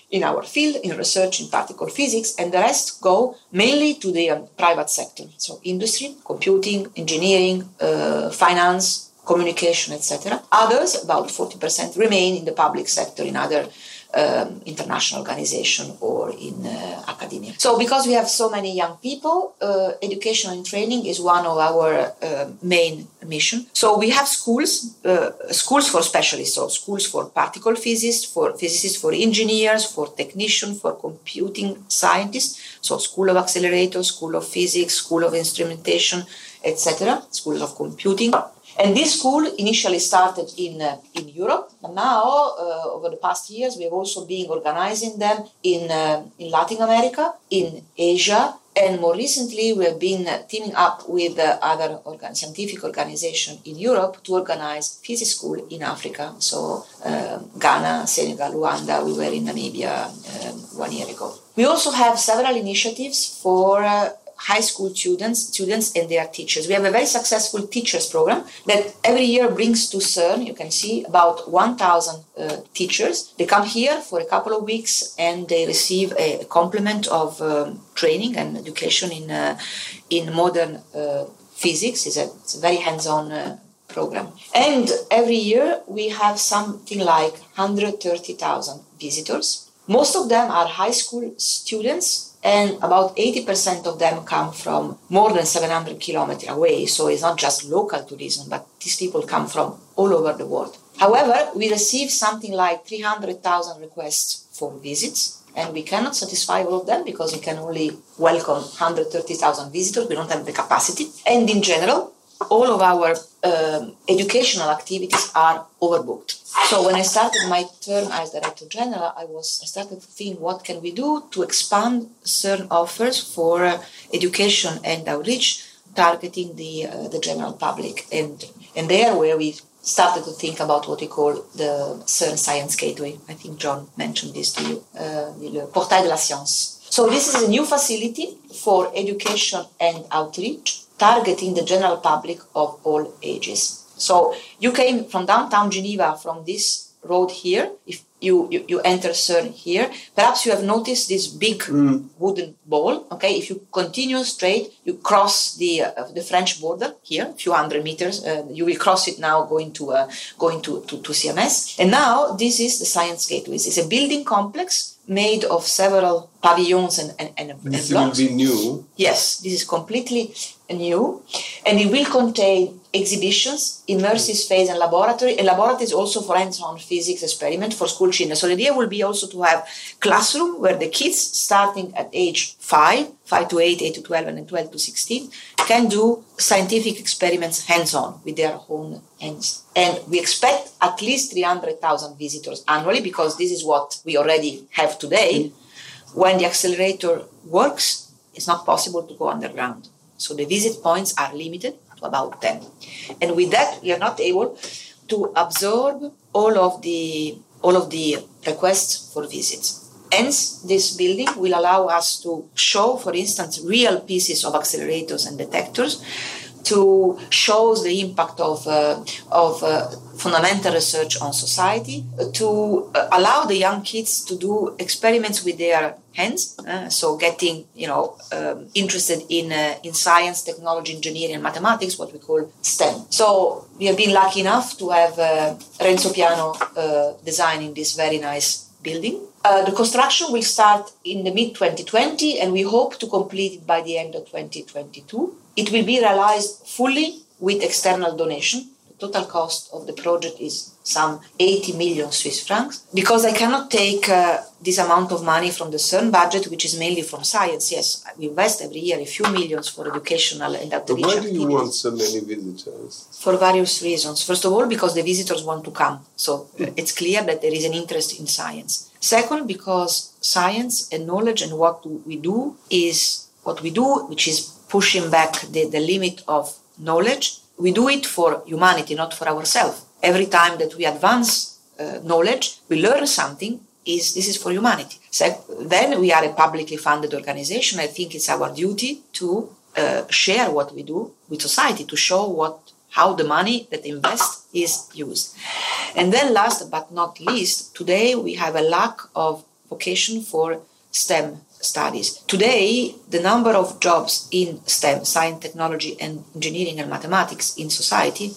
in our field in research in particle physics, and the rest go mainly to the um, private sector, so industry, computing, engineering, uh, finance, communication, et cetera. Others, about forty percent, remain in the public sector in other Um, international organization or in uh, academia. So because we have so many young people, uh, education and training is one of our uh, main mission. So we have schools, uh, schools for specialists, so schools for particle physicists, for physicists, for engineers, for technicians, for computing scientists, so School of Accelerators, School of Physics, School of Instrumentation, et cetera, Schools of Computing. And this school initially started in uh, in Europe, but now uh, over the past years we have also been organizing them in uh, in Latin America, in Asia, and more recently we have been uh, teaming up with uh, other organ- scientific organizations in Europe to organize physics school in Africa. So uh, Ghana, Senegal, Rwanda. We were in Namibia um, one year ago. We also have several initiatives for Uh, high school students, students and their teachers. We have a very successful teachers program that every year brings to CERN, you can see, about one thousand uh, teachers. They come here for a couple of weeks and they receive a complement of um, training and education in uh, in modern uh, physics. It's a, it's a very hands-on uh, program. And every year we have something like one hundred thirty thousand visitors. Most of them are high school students, and about eighty percent of them come from more than seven hundred kilometers away. So it's not just local tourism, but these people come from all over the world. However, we receive something like three hundred thousand requests for visits, and we cannot satisfy all of them because we can only welcome one hundred thirty thousand visitors. We don't have the capacity. And in general, all of our um, educational activities are overbooked. So when I started my term as Director General, I was I started to think, what can we do to expand CERN offers for uh, education and outreach, targeting the uh, the general public, and and there where we started to think about what we call the CERN Science Gateway. I think John mentioned this to you, uh, le Portail de la Science. So this is a new facility for education and outreach, targeting the general public of all ages. So you came from downtown Geneva, from this road here. If you, you, you enter CERN here, perhaps you have noticed this big mm. wooden ball. Okay, if you continue straight, you cross the uh, the French border here, a few hundred meters. Uh, you will cross it now, going to uh, going to, to to C M S. And now this is the Science Gateway. It's a building complex made of several pavilions and, and, and this blocks. This will be new. Yes, this is completely new. And it will contain exhibitions, immersive phase and laboratory. And laboratories also for hands-on physics experiment for school children. So the idea will be also to have classroom where the kids starting at age five, five to eight, eight to twelve, and then twelve to sixteen, can do scientific experiments hands-on with their own hands. And we expect at least three hundred thousand visitors annually, because this is what we already have today. When the accelerator works, it's not possible to go underground. So the visit points are limited to about ten. And with that, we are not able to absorb all of the all of the requests for visits. Hence, this building will allow us to show, for instance, real pieces of accelerators and detectors, to show the impact of uh, of uh, fundamental research on society, to uh, allow the young kids to do experiments with their hands, uh, so getting you know um, interested in uh, in science, technology, engineering, and mathematics, what we call STEM. So we have been lucky enough to have uh, Renzo Piano uh, designing this very nice building. Uh, the construction will start in the mid twenty twenty, and we hope to complete it by the end of twenty twenty-two. It will be realized fully with external donation. The total cost of the project is some eighty million Swiss francs, because I cannot take uh, this amount of money from the CERN budget, which is mainly from science. Yes, we invest every year a few millions for educational and outreach. But why do you want so many visitors? For various reasons. First of all, because the visitors want to come. So mm. it's clear that there is an interest in science. Second, because science and knowledge and what we do is what we do, which is pushing back the, the limit of knowledge. We do it for humanity, not for ourselves. Every time that we advance uh, knowledge, we learn something is this is for humanity. So then we are a publicly funded organization. I think it's our duty to uh, share what we do with society, to show what how the money that invests is used. And then last but not least, today we have a lack of vocation for STEM studies. Today, the number of jobs in STEM, science, technology, and engineering and mathematics in society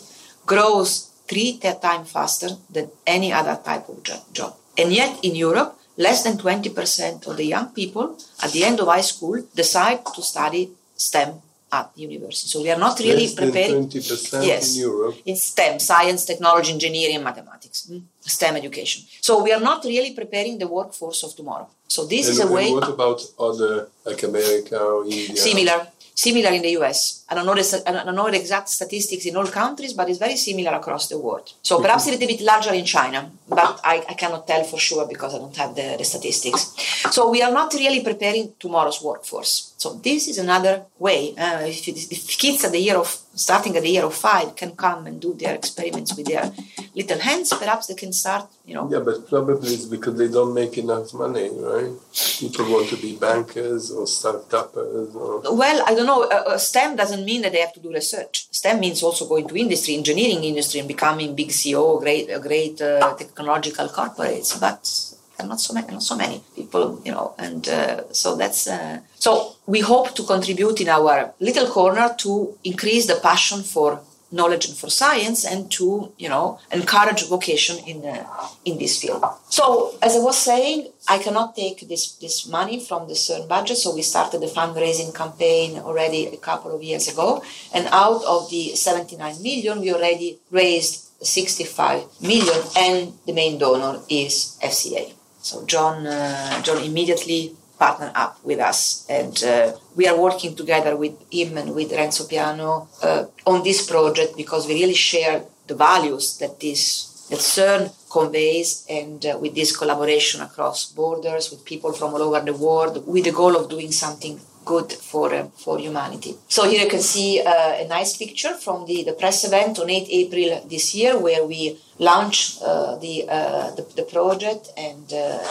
grows three times faster than any other type of job. And yet in Europe, less than twenty percent of the young people at the end of high school decide to study STEM at university. So we are not really less prepared. twenty percent yes, in Europe. It's STEM, science, technology, engineering, mathematics, STEM education. So we are not really preparing the workforce of tomorrow. So this and, is a way. What about other, like America or India? Similar. Similar in the U S. I don't know the, I don't know the exact statistics in all countries, but it's very similar across the world. So perhaps a little bit larger in China, but I, I cannot tell for sure because I don't have the, the statistics. So we are not really preparing tomorrow's workforce. So this is another way. Uh, if, if kids at the year of starting at the year of five can come and do their experiments with their little hands, perhaps they can start, you know. Yeah, but probably it's because they don't make enough money, right? People want to be bankers or start-uppers. Or... Well, I don't know. Uh, STEM doesn't mean that they have to do research. STEM means also going to industry, engineering industry, and becoming big C E O, great, great uh, technological corporates. But and not so many, not so many people, you know. And uh, so that's uh, so we hope to contribute in our little corner to increase the passion for knowledge and for science, and to, you know, encourage vocation in uh, in this field. So, as I was saying, I cannot take this, this money from the CERN budget, so we started the fundraising campaign already a couple of years ago, and out of the seventy-nine million, we already raised sixty-five million, and the main donor is F C A. So John, uh, John immediately partnered up with us, and uh, we are working together with him and with Renzo Piano uh, on this project, because we really share the values that this that CERN conveys, and uh, with this collaboration across borders with people from all over the world, with the goal of doing something good for uh, for humanity. So here you can see uh, a nice picture from the, the press event on eighth of April this year, where we launched uh, the, uh, the the project, and uh,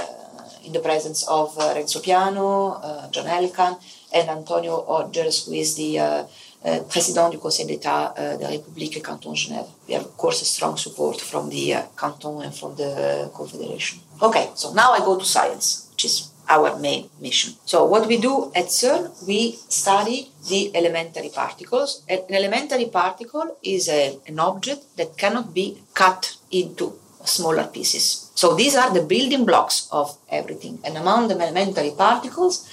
in the presence of uh, Renzo Piano, uh, John Elkan, and Antonio Odgers, who is the uh, uh, President du Conseil d'État uh, de la République Canton Genève. We have, of course, a strong support from the uh, Canton and from the uh, Confederation. Okay, so now I go to science, which is our main mission. So what we do at CERN, we study the elementary particles. An elementary particle is a, an object that cannot be cut into smaller pieces. So these are the building blocks of everything. And among the elementary particles,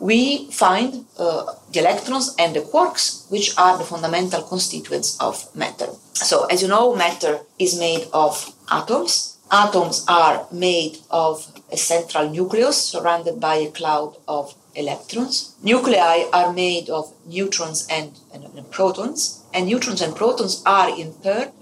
we find uh, the electrons and the quarks, which are the fundamental constituents of matter. So as you know, matter is made of atoms. Atoms are made of a central nucleus surrounded by a cloud of electrons. Nuclei are made of neutrons and, and, and protons. And neutrons and protons are in turn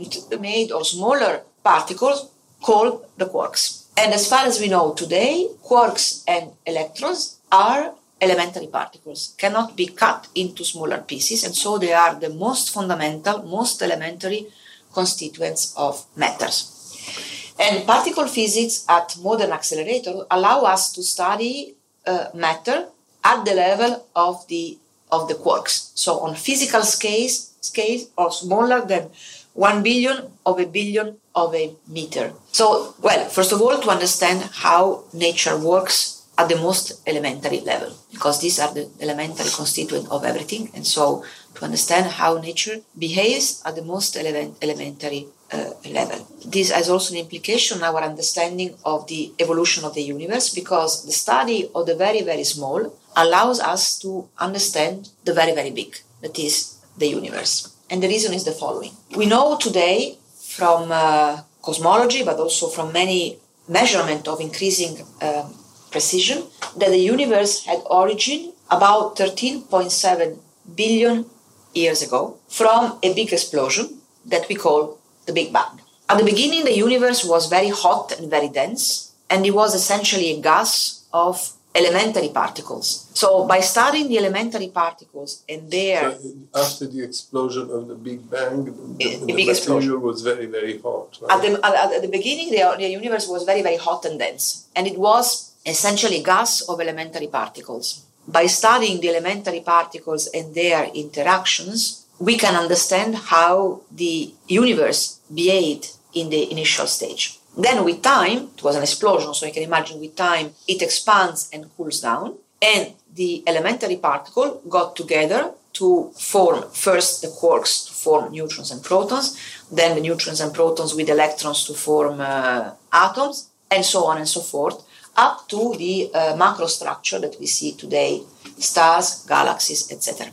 made of smaller particles called the quarks. And as far as we know today, quarks and electrons are elementary particles, cannot be cut into smaller pieces, and so they are the most fundamental, most elementary constituents of matters. And particle physics at modern accelerator allow us to study uh, matter at the level of the of the quarks. So on physical scales, scales or smaller than one billion of a billion of a meter. So, well, first of all, to understand how nature works at the most elementary level, because these are the elementary constituent of everything. And so to understand how nature behaves at the most ele- elementary uh, level. This has also an implication in our understanding of the evolution of the universe, because the study of the very, very small allows us to understand the very, very big, that is the universe. And the reason is the following. We know today from uh, cosmology, but also from many measurements of increasing um, precision, that the universe had origin about thirteen point seven billion years ago from a big explosion that we call the Big Bang. At the beginning, the universe was very hot and very dense, and it was essentially a gas of elementary particles. So by studying the elementary particles and their... So after the explosion of the Big Bang, the, the big material explosion. was very, very hot. Right? At, the, at, at the beginning, the, the universe was very, very hot and dense. And it was essentially gas of elementary particles. By studying the elementary particles and their interactions, we can understand how the universe behaved in the initial stage. Then with time, it was an explosion, so you can imagine with time it expands and cools down, and the elementary particle got together to form first the quarks to form neutrons and protons, then the neutrons and protons with electrons to form uh, atoms, and so on and so forth, up to the uh, macro structure that we see today, stars, galaxies, et cetera.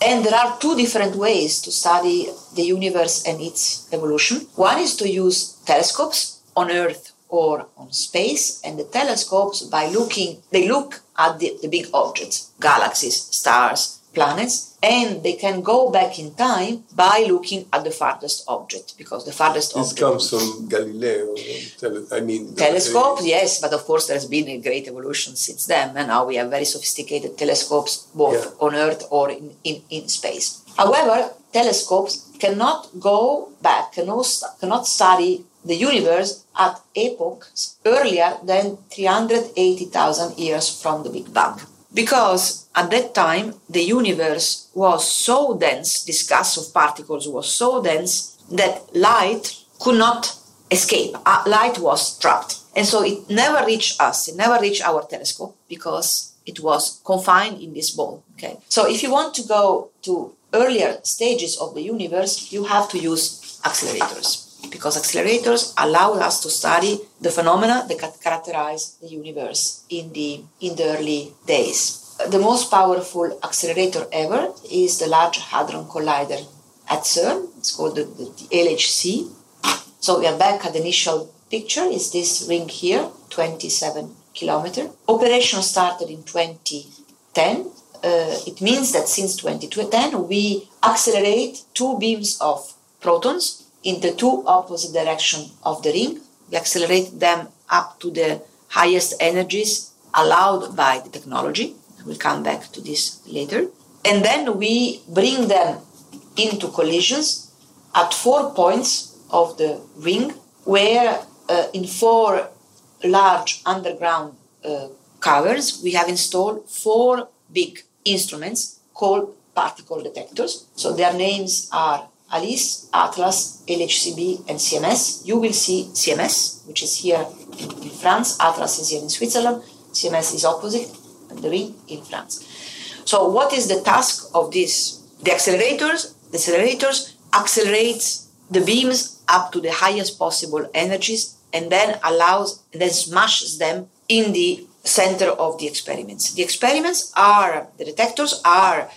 And there are two different ways to study the universe and its evolution. One is to use telescopes on Earth or on space, and the telescopes, by looking, they look at the, the big objects, galaxies, stars, planets, and they can go back in time by looking at the farthest object, because the farthest this object... This comes from Galileo, tele, I mean... Telescopes, yes, but of course there's been a great evolution since then, and now we have very sophisticated telescopes, both yeah. on Earth or in, in, in space. However, telescopes cannot go back, cannot, cannot study the universe at epochs earlier than three hundred eighty thousand years from the Big Bang. Because at that time, the universe was so dense, this gas of particles was so dense, that light could not escape. Uh, light was trapped. And so it never reached us, it never reached our telescope, because it was confined in this ball. Okay? So if you want to go to earlier stages of the universe, you have to use accelerators, because accelerators allow us to study the phenomena that characterize the universe in the, in the early days. The most powerful accelerator ever is the Large Hadron Collider at CERN. It's called the, the, the L H C. So we are back at the initial picture. It's this ring here, twenty-seven kilometers. Operation started in twenty ten. Uh, it means that since twenty ten, we accelerate two beams of protons in the two opposite directions of the ring. We accelerate them up to the highest energies allowed by the technology. We'll come back to this later. And then we bring them into collisions at four points of the ring, where uh, in four large underground uh, caverns, we have installed four big instruments called particle detectors. So their names are ALICE, ATLAS, L H C B, and C M S. You will see C M S, which is here in France. ATLAS is here in Switzerland. C M S is opposite the ring in France. So what is the task of this? The accelerators, the accelerators accelerates the beams up to the highest possible energies, and then allows, then smashes them in the center of the experiments. The experiments are, the detectors are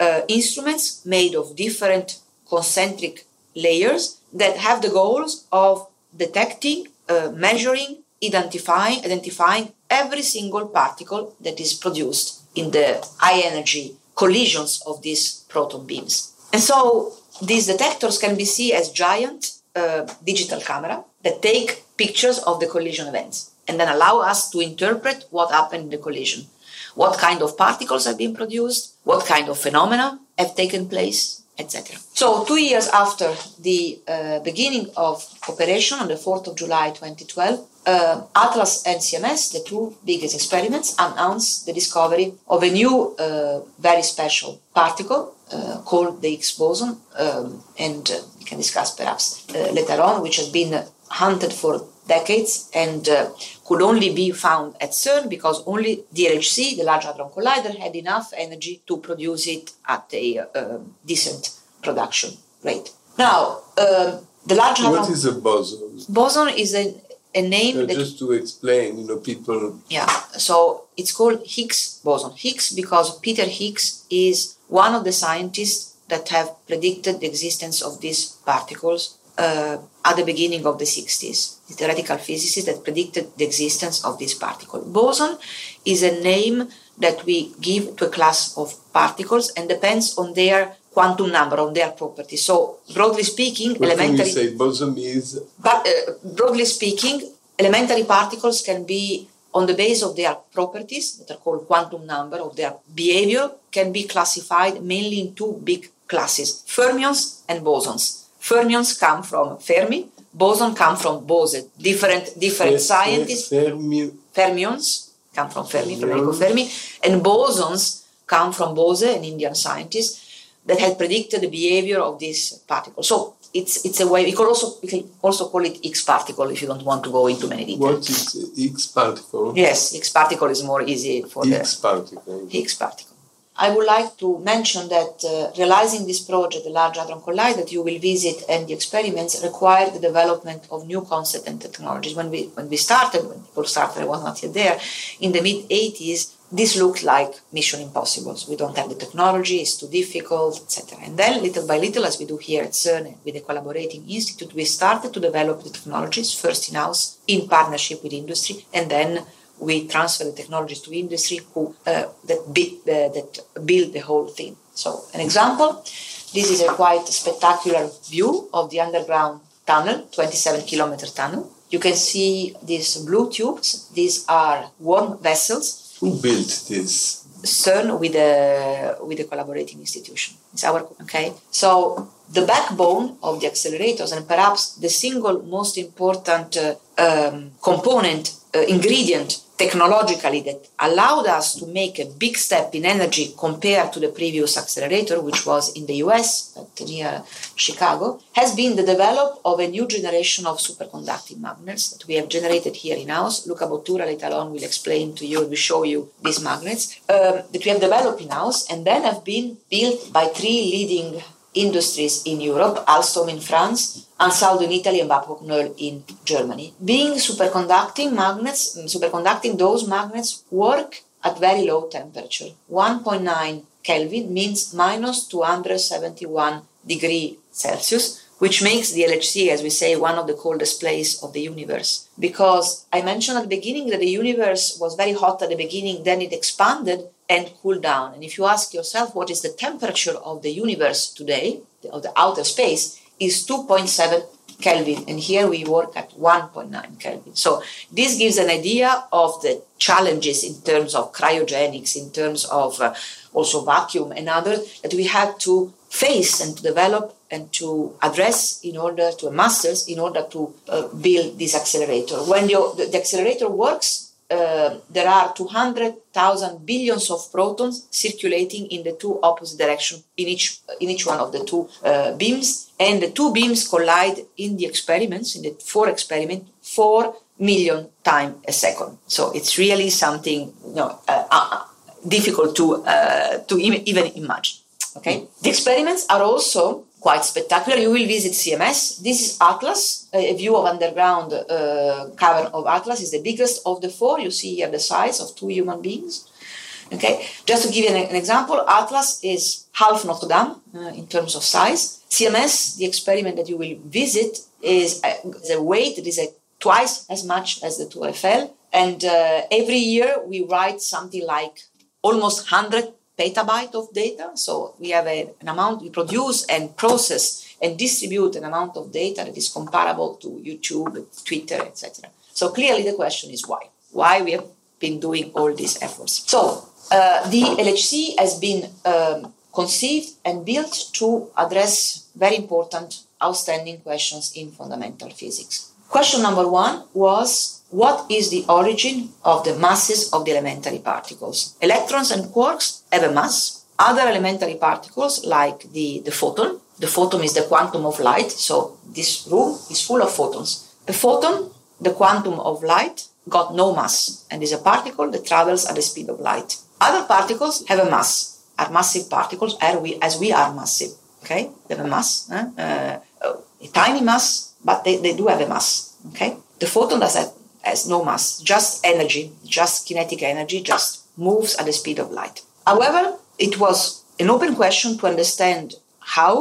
uh, instruments made of different concentric layers that have the goals of detecting, uh, measuring, identifying, identifying every single particle that is produced in the high-energy collisions of these proton beams. And so these detectors can be seen as giant uh, digital camera that take pictures of the collision events and then allow us to interpret what happened in the collision, what kind of particles have been produced, what kind of phenomena have taken place, et cetera. So two years after the uh, beginning of operation, on the fourth of July twenty twelve, uh, ATLAS and C M S, the two biggest experiments, announced the discovery of a new uh, very special particle uh, called the Higgs boson, um, and uh, we can discuss perhaps uh, later on, which has been hunted for decades and uh, could only be found at CERN because only the L H C, the Large Hadron Collider, had enough energy to produce it at a uh, decent production rate. Now, uh, the Large Hadron... What is a boson? Boson is a, a name no, that... Just to explain, you know, people... Yeah, so it's called Higgs boson. Higgs because Peter Higgs is one of the scientists that have predicted the existence of these particles Uh, at the beginning of the sixties, the theoretical physicist that predicted the existence of this particle. Boson is a name that we give to a class of particles and depends on their quantum number, on their properties. So, broadly speaking, what elementary... Can you say boson is? But, uh, broadly speaking, elementary particles can be on the basis of their properties, that are called quantum number, of their behavior, can be classified mainly in two big classes, fermions and bosons. Fermions come from Fermi, bosons come from Bose, different, different scientists. Fermi. Fermions come from Fermi, from Enrico Fermi, and bosons come from Bose, an Indian scientist, that had predicted the behavior of this particle. So it's it's a way, we could also we can also call it Higgs particle if you don't want to go into many details. What is Higgs particle? Yes, Higgs particle is more easy for the Higgs particle. Higgs particle. I would like to mention that uh, realizing this project, the Large Hadron Collider, that you will visit and the experiments required the development of new concepts and technologies. When we when we started, when people started, I was not yet there, in the mid eighties, this looked like Mission Impossible. So we don't have the technology, it's too difficult, et cetera. And then, little by little, as we do here at CERN with the collaborating institute, we started to develop the technologies, first in-house, in partnership with industry, and then we transfer the technologies to industry who uh, that, be, uh, that build the whole thing. So, an example, this is a quite spectacular view of the underground tunnel, twenty-seven kilometer tunnel. You can see these blue tubes. These are warm vessels. Who built this? CERN with the with the collaborating institution. It's our okay. So the backbone of the accelerators and perhaps the single most important uh, um, component, uh, ingredient technologically that allowed us to make a big step in energy compared to the previous accelerator, which was in the U S at, near Chicago, has been the development of a new generation of superconducting magnets that we have generated here in-house. Luca Bottura later on will explain to you, will show you these magnets um, that we have developed in-house and then have been built by three leading industries in Europe, Alstom in France, Ansaldo in Italy, and Babcock-Knoll in Germany. Being superconducting magnets, superconducting those magnets work at very low temperature. one point nine Kelvin means minus two hundred seventy-one degrees Celsius, which makes the L H C, as we say, one of the coldest places of the universe. Because I mentioned at the beginning that the universe was very hot at the beginning, then it expanded and cool down. And if you ask yourself what is the temperature of the universe today, of the outer space, is two point seven Kelvin. And here we work at one point nine Kelvin. So this gives an idea of the challenges in terms of cryogenics, in terms of uh, also vacuum and others that we had to face and to develop and to address in order to master, in order to uh, build this accelerator. When the, the accelerator works, Uh, there are two hundred thousand billions of protons circulating in the two opposite directions in each, in each one of the two uh, beams. And the two beams collide in the experiments, in the four experiments, four million times a second. So it's really something you know, uh, uh, difficult to, uh, to im- even imagine. Okay? The experiments are also quite spectacular. You will visit C M S. This is ATLAS, a view of underground uh, cavern of ATLAS. It's the biggest of the four. You see here the size of two human beings. Okay, just to give you an, an example, ATLAS is half Notre Dame uh, in terms of size. C M S, the experiment that you will visit, is uh, the weight that is uh, twice as much as the Tour Eiffel. And uh, every year we write something like almost one hundred petabyte of data, so we have a, an amount, we produce and process and distribute an amount of data that is comparable to YouTube, Twitter, et cetera. So clearly the question is why? Why we have been doing all these efforts? So uh, the L H C has been um, conceived and built to address very important, outstanding questions in fundamental physics. Question number one was, what is the origin of the masses of the elementary particles? Electrons and quarks have a mass. Other elementary particles, like the, the photon, the photon is the quantum of light, so this room is full of photons. A photon, the quantum of light, got no mass, and is a particle that travels at the speed of light. Other particles have a mass, are massive particles, are we, as we are massive, okay? They have a mass, eh? uh, a tiny mass, but they, they do have a mass, okay? The photon does have has no mass, just energy, just kinetic energy, just moves at the speed of light. However, it was an open question to understand how,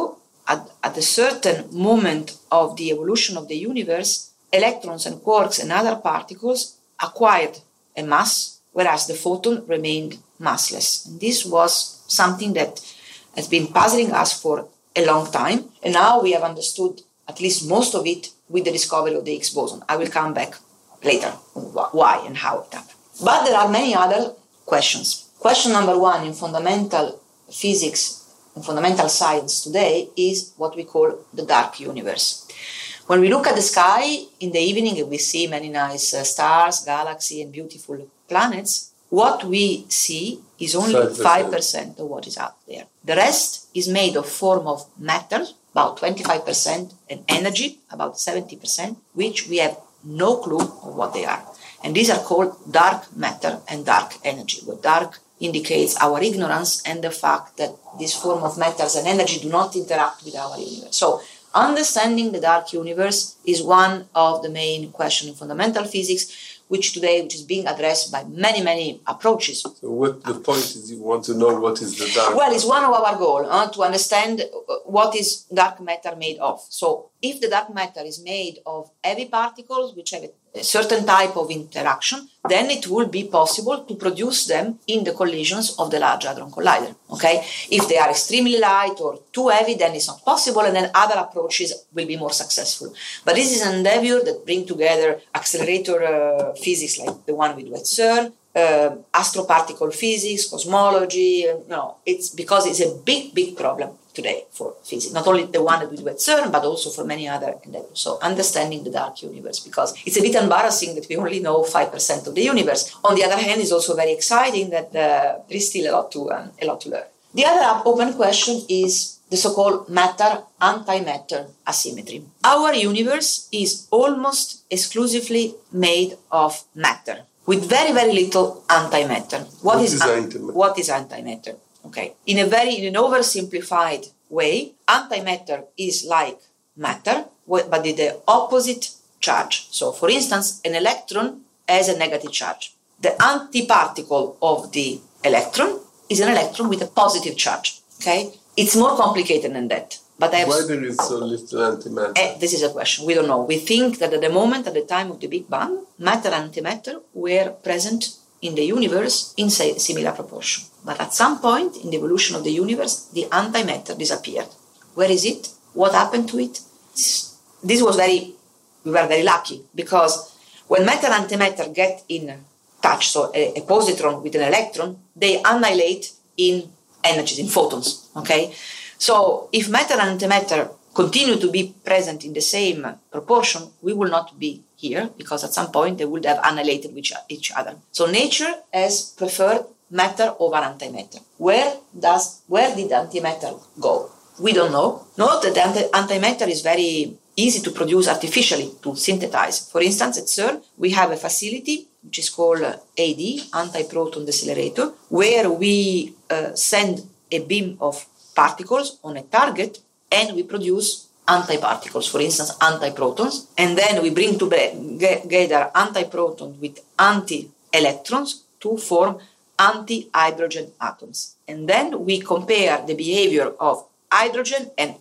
at, at a certain moment of the evolution of the universe, electrons and quarks and other particles acquired a mass, whereas the photon remained massless. And this was something that has been puzzling us for a long time, and now we have understood at least most of it with the discovery of the Higgs boson. I will come back later, why and how it happened. But there are many other questions. Question number one in fundamental physics, in fundamental science today, is what we call the dark universe. When we look at the sky in the evening, we see many nice uh, stars, galaxies, and beautiful planets. What we see is only five percent of what is out there. The rest is made of form of matter, about twenty-five percent, and energy, about seventy percent, which we have no clue of what they are. And these are called dark matter and dark energy, where dark indicates our ignorance and the fact that this form of matters and energy do not interact with our universe. So understanding the dark universe is one of the main questions in fundamental physics, which today which is being addressed by many, many approaches. So what the point is, you want to know what is the dark? Well, it's one of our goals, uh, to understand what is dark matter made of. So if the dark matter is made of heavy particles, which have a a certain type of interaction, then it will be possible to produce them in the collisions of the Large Hadron Collider. Okay? If they are extremely light or too heavy, then it's not possible, and then other approaches will be more successful. But this is an endeavor that brings together accelerator uh, physics, like the one we do at CERN, uh, astroparticle physics, cosmology. Uh, no, it's because it's a big, big problem today for physics, not only the one that we do at CERN, but also for many other endeavors. So understanding the dark universe, because it's a bit embarrassing that we only know five percent of the universe. On the other hand, it's also very exciting that uh, there is still a lot to um, a lot to learn. The other open question is the so-called matter-antimatter asymmetry. Our universe is almost exclusively made of matter, with very, very little antimatter. What, what is, is an- antimatter? What is antimatter? Okay, in a very in an oversimplified way, antimatter is like matter, but with the opposite charge. So, for instance, an electron has a negative charge. The antiparticle of the electron is an electron with a positive charge. Okay, it's more complicated than that. But I have why there is so little antimatter? Eh, this is a question we don't know. We think that at the moment, at the time of the Big Bang, matter and antimatter were present in the universe in similar proportion. But at some point in the evolution of the universe, the antimatter disappeared. Where is it? What happened to it? This was very, we were very lucky, because when matter and antimatter get in touch, so a, a positron with an electron, they annihilate in energies, in photons, okay? So if matter and antimatter continue to be present in the same proportion, we will not be here, because at some point they would have annihilated each other. So nature has preferred matter over antimatter. Where does where did antimatter go? We don't know. Note that the anti- antimatter is very easy to produce artificially, to synthesize. For instance, at CERN, we have a facility which is called A D, Antiproton Decelerator, where we uh, send a beam of particles on a target and we produce antiparticles, for instance, antiprotons, and then we bring together antiprotons with anti-electrons to form anti-hydrogen atoms. And then we compare the behavior of hydrogen and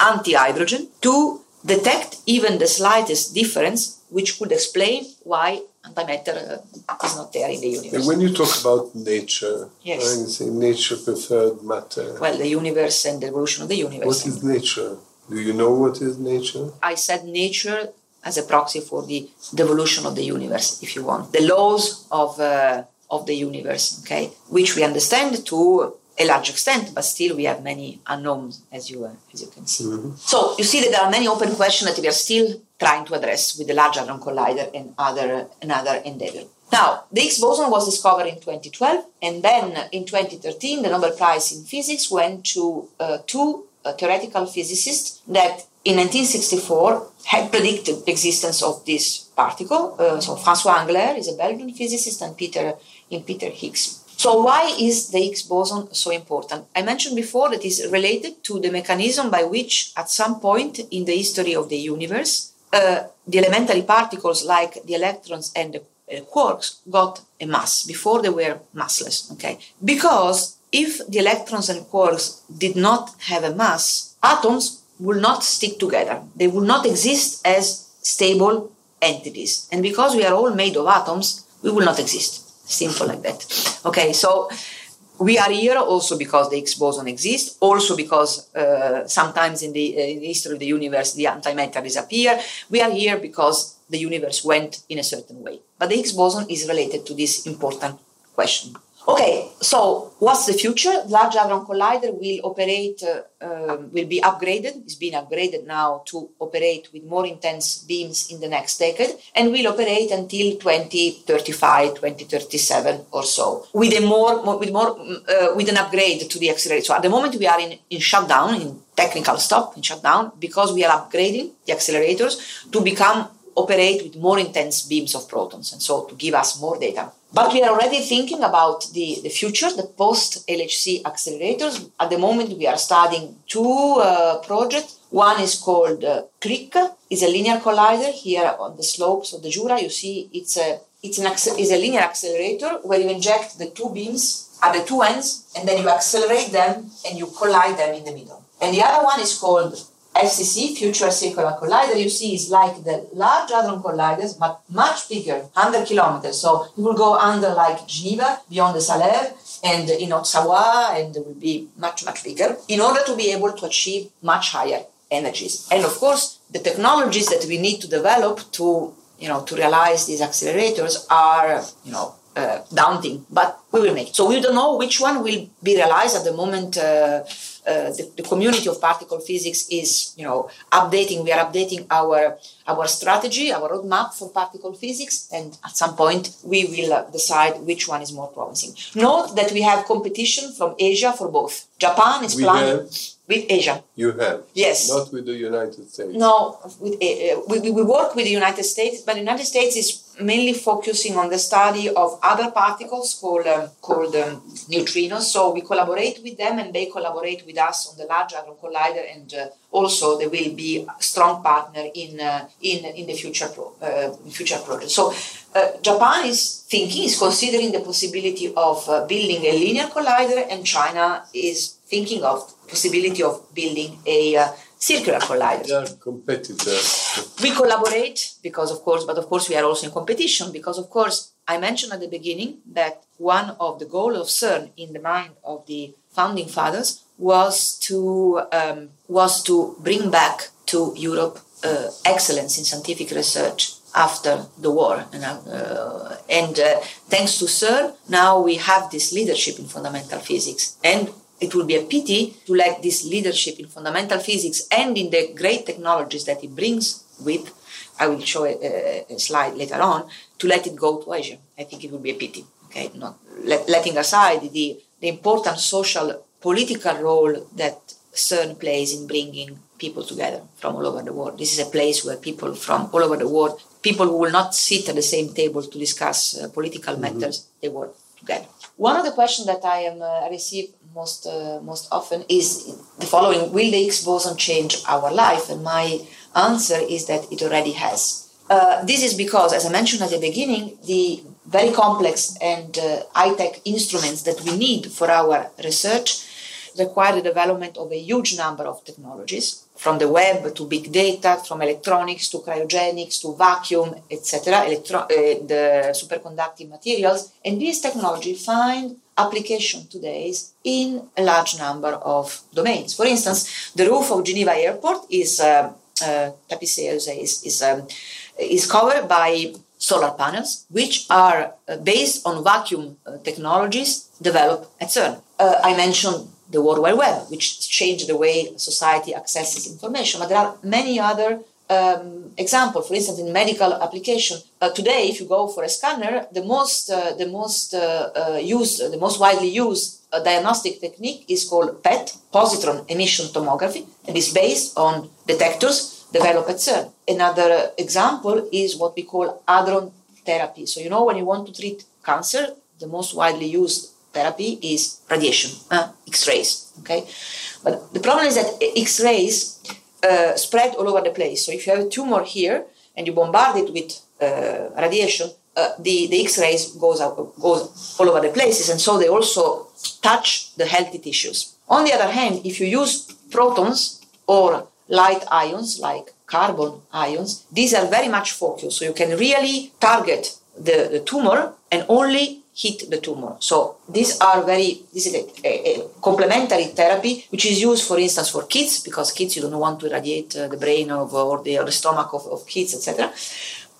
anti-hydrogen to detect even the slightest difference, which could explain why antimatter uh, is not there in the universe. And when you talk about nature, yes, I mean, say nature preferred matter. Well, the universe and the evolution of the universe. What is nature? Do you know what is nature? I said nature as a proxy for the, the evolution of the universe, if you want. The laws of uh, of the universe, okay, which we understand to a large extent, but still we have many unknowns, as you uh, as you can see. Mm-hmm. So you see that there are many open questions that we are still trying to address with the Large Hadron Collider and other another endeavor. Now, the Higgs boson was discovered in twenty twelve, and then in twenty thirteen, the Nobel Prize in Physics went to uh, two uh, theoretical physicists that in nineteen sixty-four had predicted the existence of this particle. Uh, so François Englert is a Belgian physicist, and Peter in Peter Higgs. So why is the Higgs boson so important? I mentioned before that it's related to the mechanism by which at some point in the history of the universe, uh, the elementary particles like the electrons and the uh, quarks got a mass. Before they were massless, okay? Because if the electrons and quarks did not have a mass, atoms will not stick together. They will not exist as stable entities. And because we are all made of atoms, we will not exist. Simple like that. Okay, so We are here also because the Higgs boson exists, also because uh, sometimes in the, uh, in the history of the universe the antimatter disappears. We are here because the universe went in a certain way. But the Higgs boson is related to this important question. Okay, so what's the future? Large Hadron Collider will operate, uh, um, will be upgraded. It's been upgraded now to operate with more intense beams in the next decade, and will operate until twenty thirty-five, twenty thirty-seven or so, with a more, more with more, uh, with an upgrade to the accelerator. So at the moment we are in, in shutdown, in technical stop, in shutdown, because we are upgrading the accelerators to become operate with more intense beams of protons, and so to give us more data. But we are already thinking about the, the future, the post-L H C accelerators. At the moment, we are studying two uh, projects. One is called uh, CLIC. It's a linear collider here on the slopes of the Jura. You see it's a, it's an acce- it's a linear accelerator where you inject the two beams at the two ends, and then you accelerate them and you collide them in the middle. And the other one is called F C C, Future Circular Collider. You see is like the Large Hadron Colliders, but much bigger, one hundred kilometers. So it will go under like Geneva, beyond the Salève, and in Haute-Savoie, and it will be much, much bigger, in order to be able to achieve much higher energies. And of course, the technologies that we need to develop to, you know, to realize these accelerators are, you know, Uh, daunting, but we will make it. So we don't know which one will be realized at the moment. Uh, uh, the, the community of particle physics is, you know, updating. We are updating our our strategy, our roadmap for particle physics, and at some point we will uh, decide which one is more promising. Note that we have competition from Asia for both. Japan is we planning have, with Asia. You have yes, not with the United States. No, with, uh, we we work with the United States, but the United States is mainly focusing on the study of other particles called um, called um, neutrinos. So we collaborate with them, and they collaborate with us on the Large Hadron Collider, and uh, also they will be a strong partner in uh, in in the future pro, uh, future project. So uh, Japan is thinking, is considering the possibility of uh, building a linear collider, and China is thinking of the possibility of building a uh, circular collider. We are competitors. We collaborate because, of course, but of course we are also in competition because, of course, I mentioned at the beginning that one of the goals of CERN in the mind of the founding fathers was to um, was to bring back to Europe uh, excellence in scientific research after the war. And, uh, and uh, thanks to CERN, now we have this leadership in fundamental physics. And it would be a pity to let this leadership in fundamental physics and in the great technologies that it brings with, I will show a, a slide later on, to let it go to Asia. I think it would be a pity, okay? Not let, letting aside the, the important social, political role that CERN plays in bringing people together from all over the world. This is a place where people from all over the world, people who will not sit at the same table to discuss uh, political mm-hmm. matters, they work together. One of the questions that I am uh, received most uh, most often is the following: will the Higgs boson change our life? And my answer is that it already has. Uh, this is because, as I mentioned at the beginning, the very complex and uh, high-tech instruments that we need for our research require the development of a huge number of technologies, from the web to big data, from electronics to cryogenics to vacuum, et cetera, electro- uh, the superconducting materials. And these technologies find application today in a large number of domains. For instance, the roof of Geneva Airport is uh, uh, is is, um, is covered by solar panels, which are uh, based on vacuum uh, technologies developed at CERN. Uh, I mentioned the World Wide Web, which changed the way society accesses information, but there are many other um, examples. For instance, in medical application, uh, today, if you go for a scanner, the most, uh, the most uh, uh, used, the most widely used uh, diagnostic technique is called P E T, positron emission tomography, and is based on detectors developed at CERN. Another example is what we call hadron therapy. So you know, when you want to treat cancer, the most widely used therapy is radiation, uh, X-rays, okay? But the problem is that X-rays uh, spread all over the place. So if you have a tumor here and you bombard it with uh, radiation, uh, the, the X-rays goes, out, goes all over the places, and so they also touch the healthy tissues. On the other hand, if you use protons or light ions like carbon ions, these are very much focused. So you can really target the, the tumor and only hit the tumor. So these are very, this is a, a, a complementary therapy, which is used, for instance, for kids, because kids, you don't want to irradiate uh, the brain of, or, the, or the stomach of, of kids, et cetera.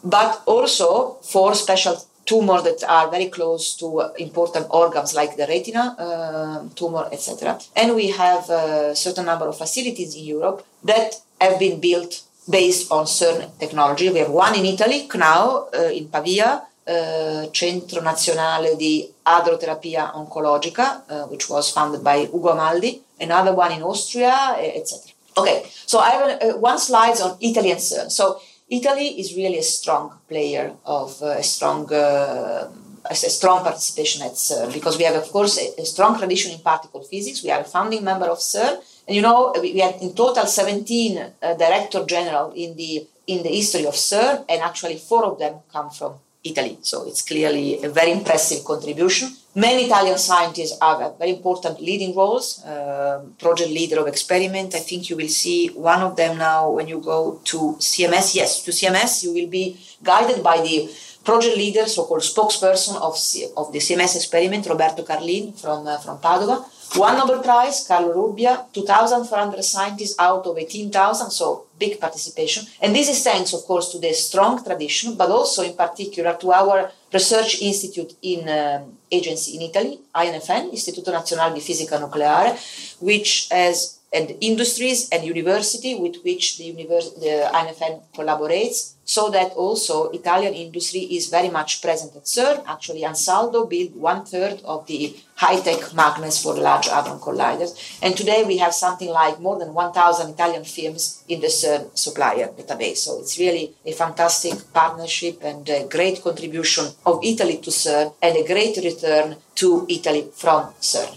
But also for special tumors that are very close to uh, important organs like the retina, uh, tumor, et cetera. And we have a certain number of facilities in Europe that have been built based on CERN technology. We have one in Italy, C N A U, uh, in Pavia, Uh, Centro Nazionale di Adroterapia Oncologica, uh, which was founded by Ugo Amaldi, another one in Austria, et cetera. Okay, so I have uh, one slide on Italy and CERN. So Italy is really a strong player of uh, a strong uh, a strong participation at CERN, because we have, of course, a, a strong tradition in particle physics. We are a founding member of CERN, and you know we, we had in total seventeen uh, director general in the in the history of CERN, and actually four of them come from Italy. So it's clearly a very impressive contribution. Many Italian scientists have very important leading roles, uh, project leader of experiment. I think you will see one of them now when you go to C M S. Yes, to C M S you will be guided by the project leader, so-called spokesperson of, C- of the C M S experiment, Roberto Carlin from, uh, from Padova. One Nobel Prize, Carlo Rubbia, two thousand four hundred scientists out of eighteen thousand, so big participation. And this is thanks, of course, to the strong tradition, but also in particular to our research institute in um, agency in Italy, I N F N, Istituto Nazionale di Fisica Nucleare, which has and industries and university with which the, univers- the I N F N collaborates, so that also Italian industry is very much present at CERN. Actually, Ansaldo built one-third of the high-tech magnets for the Large Hadron Colliders. And today we have something like more than one thousand Italian firms in the CERN supplier database. So it's really a fantastic partnership and a great contribution of Italy to CERN and a great return to Italy from CERN.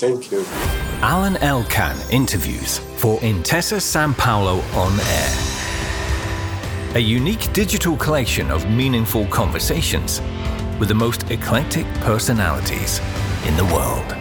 Thank you. Alan Elkan interviews for Intesa San Paolo On Air. A unique digital collection of meaningful conversations with the most eclectic personalities in the world.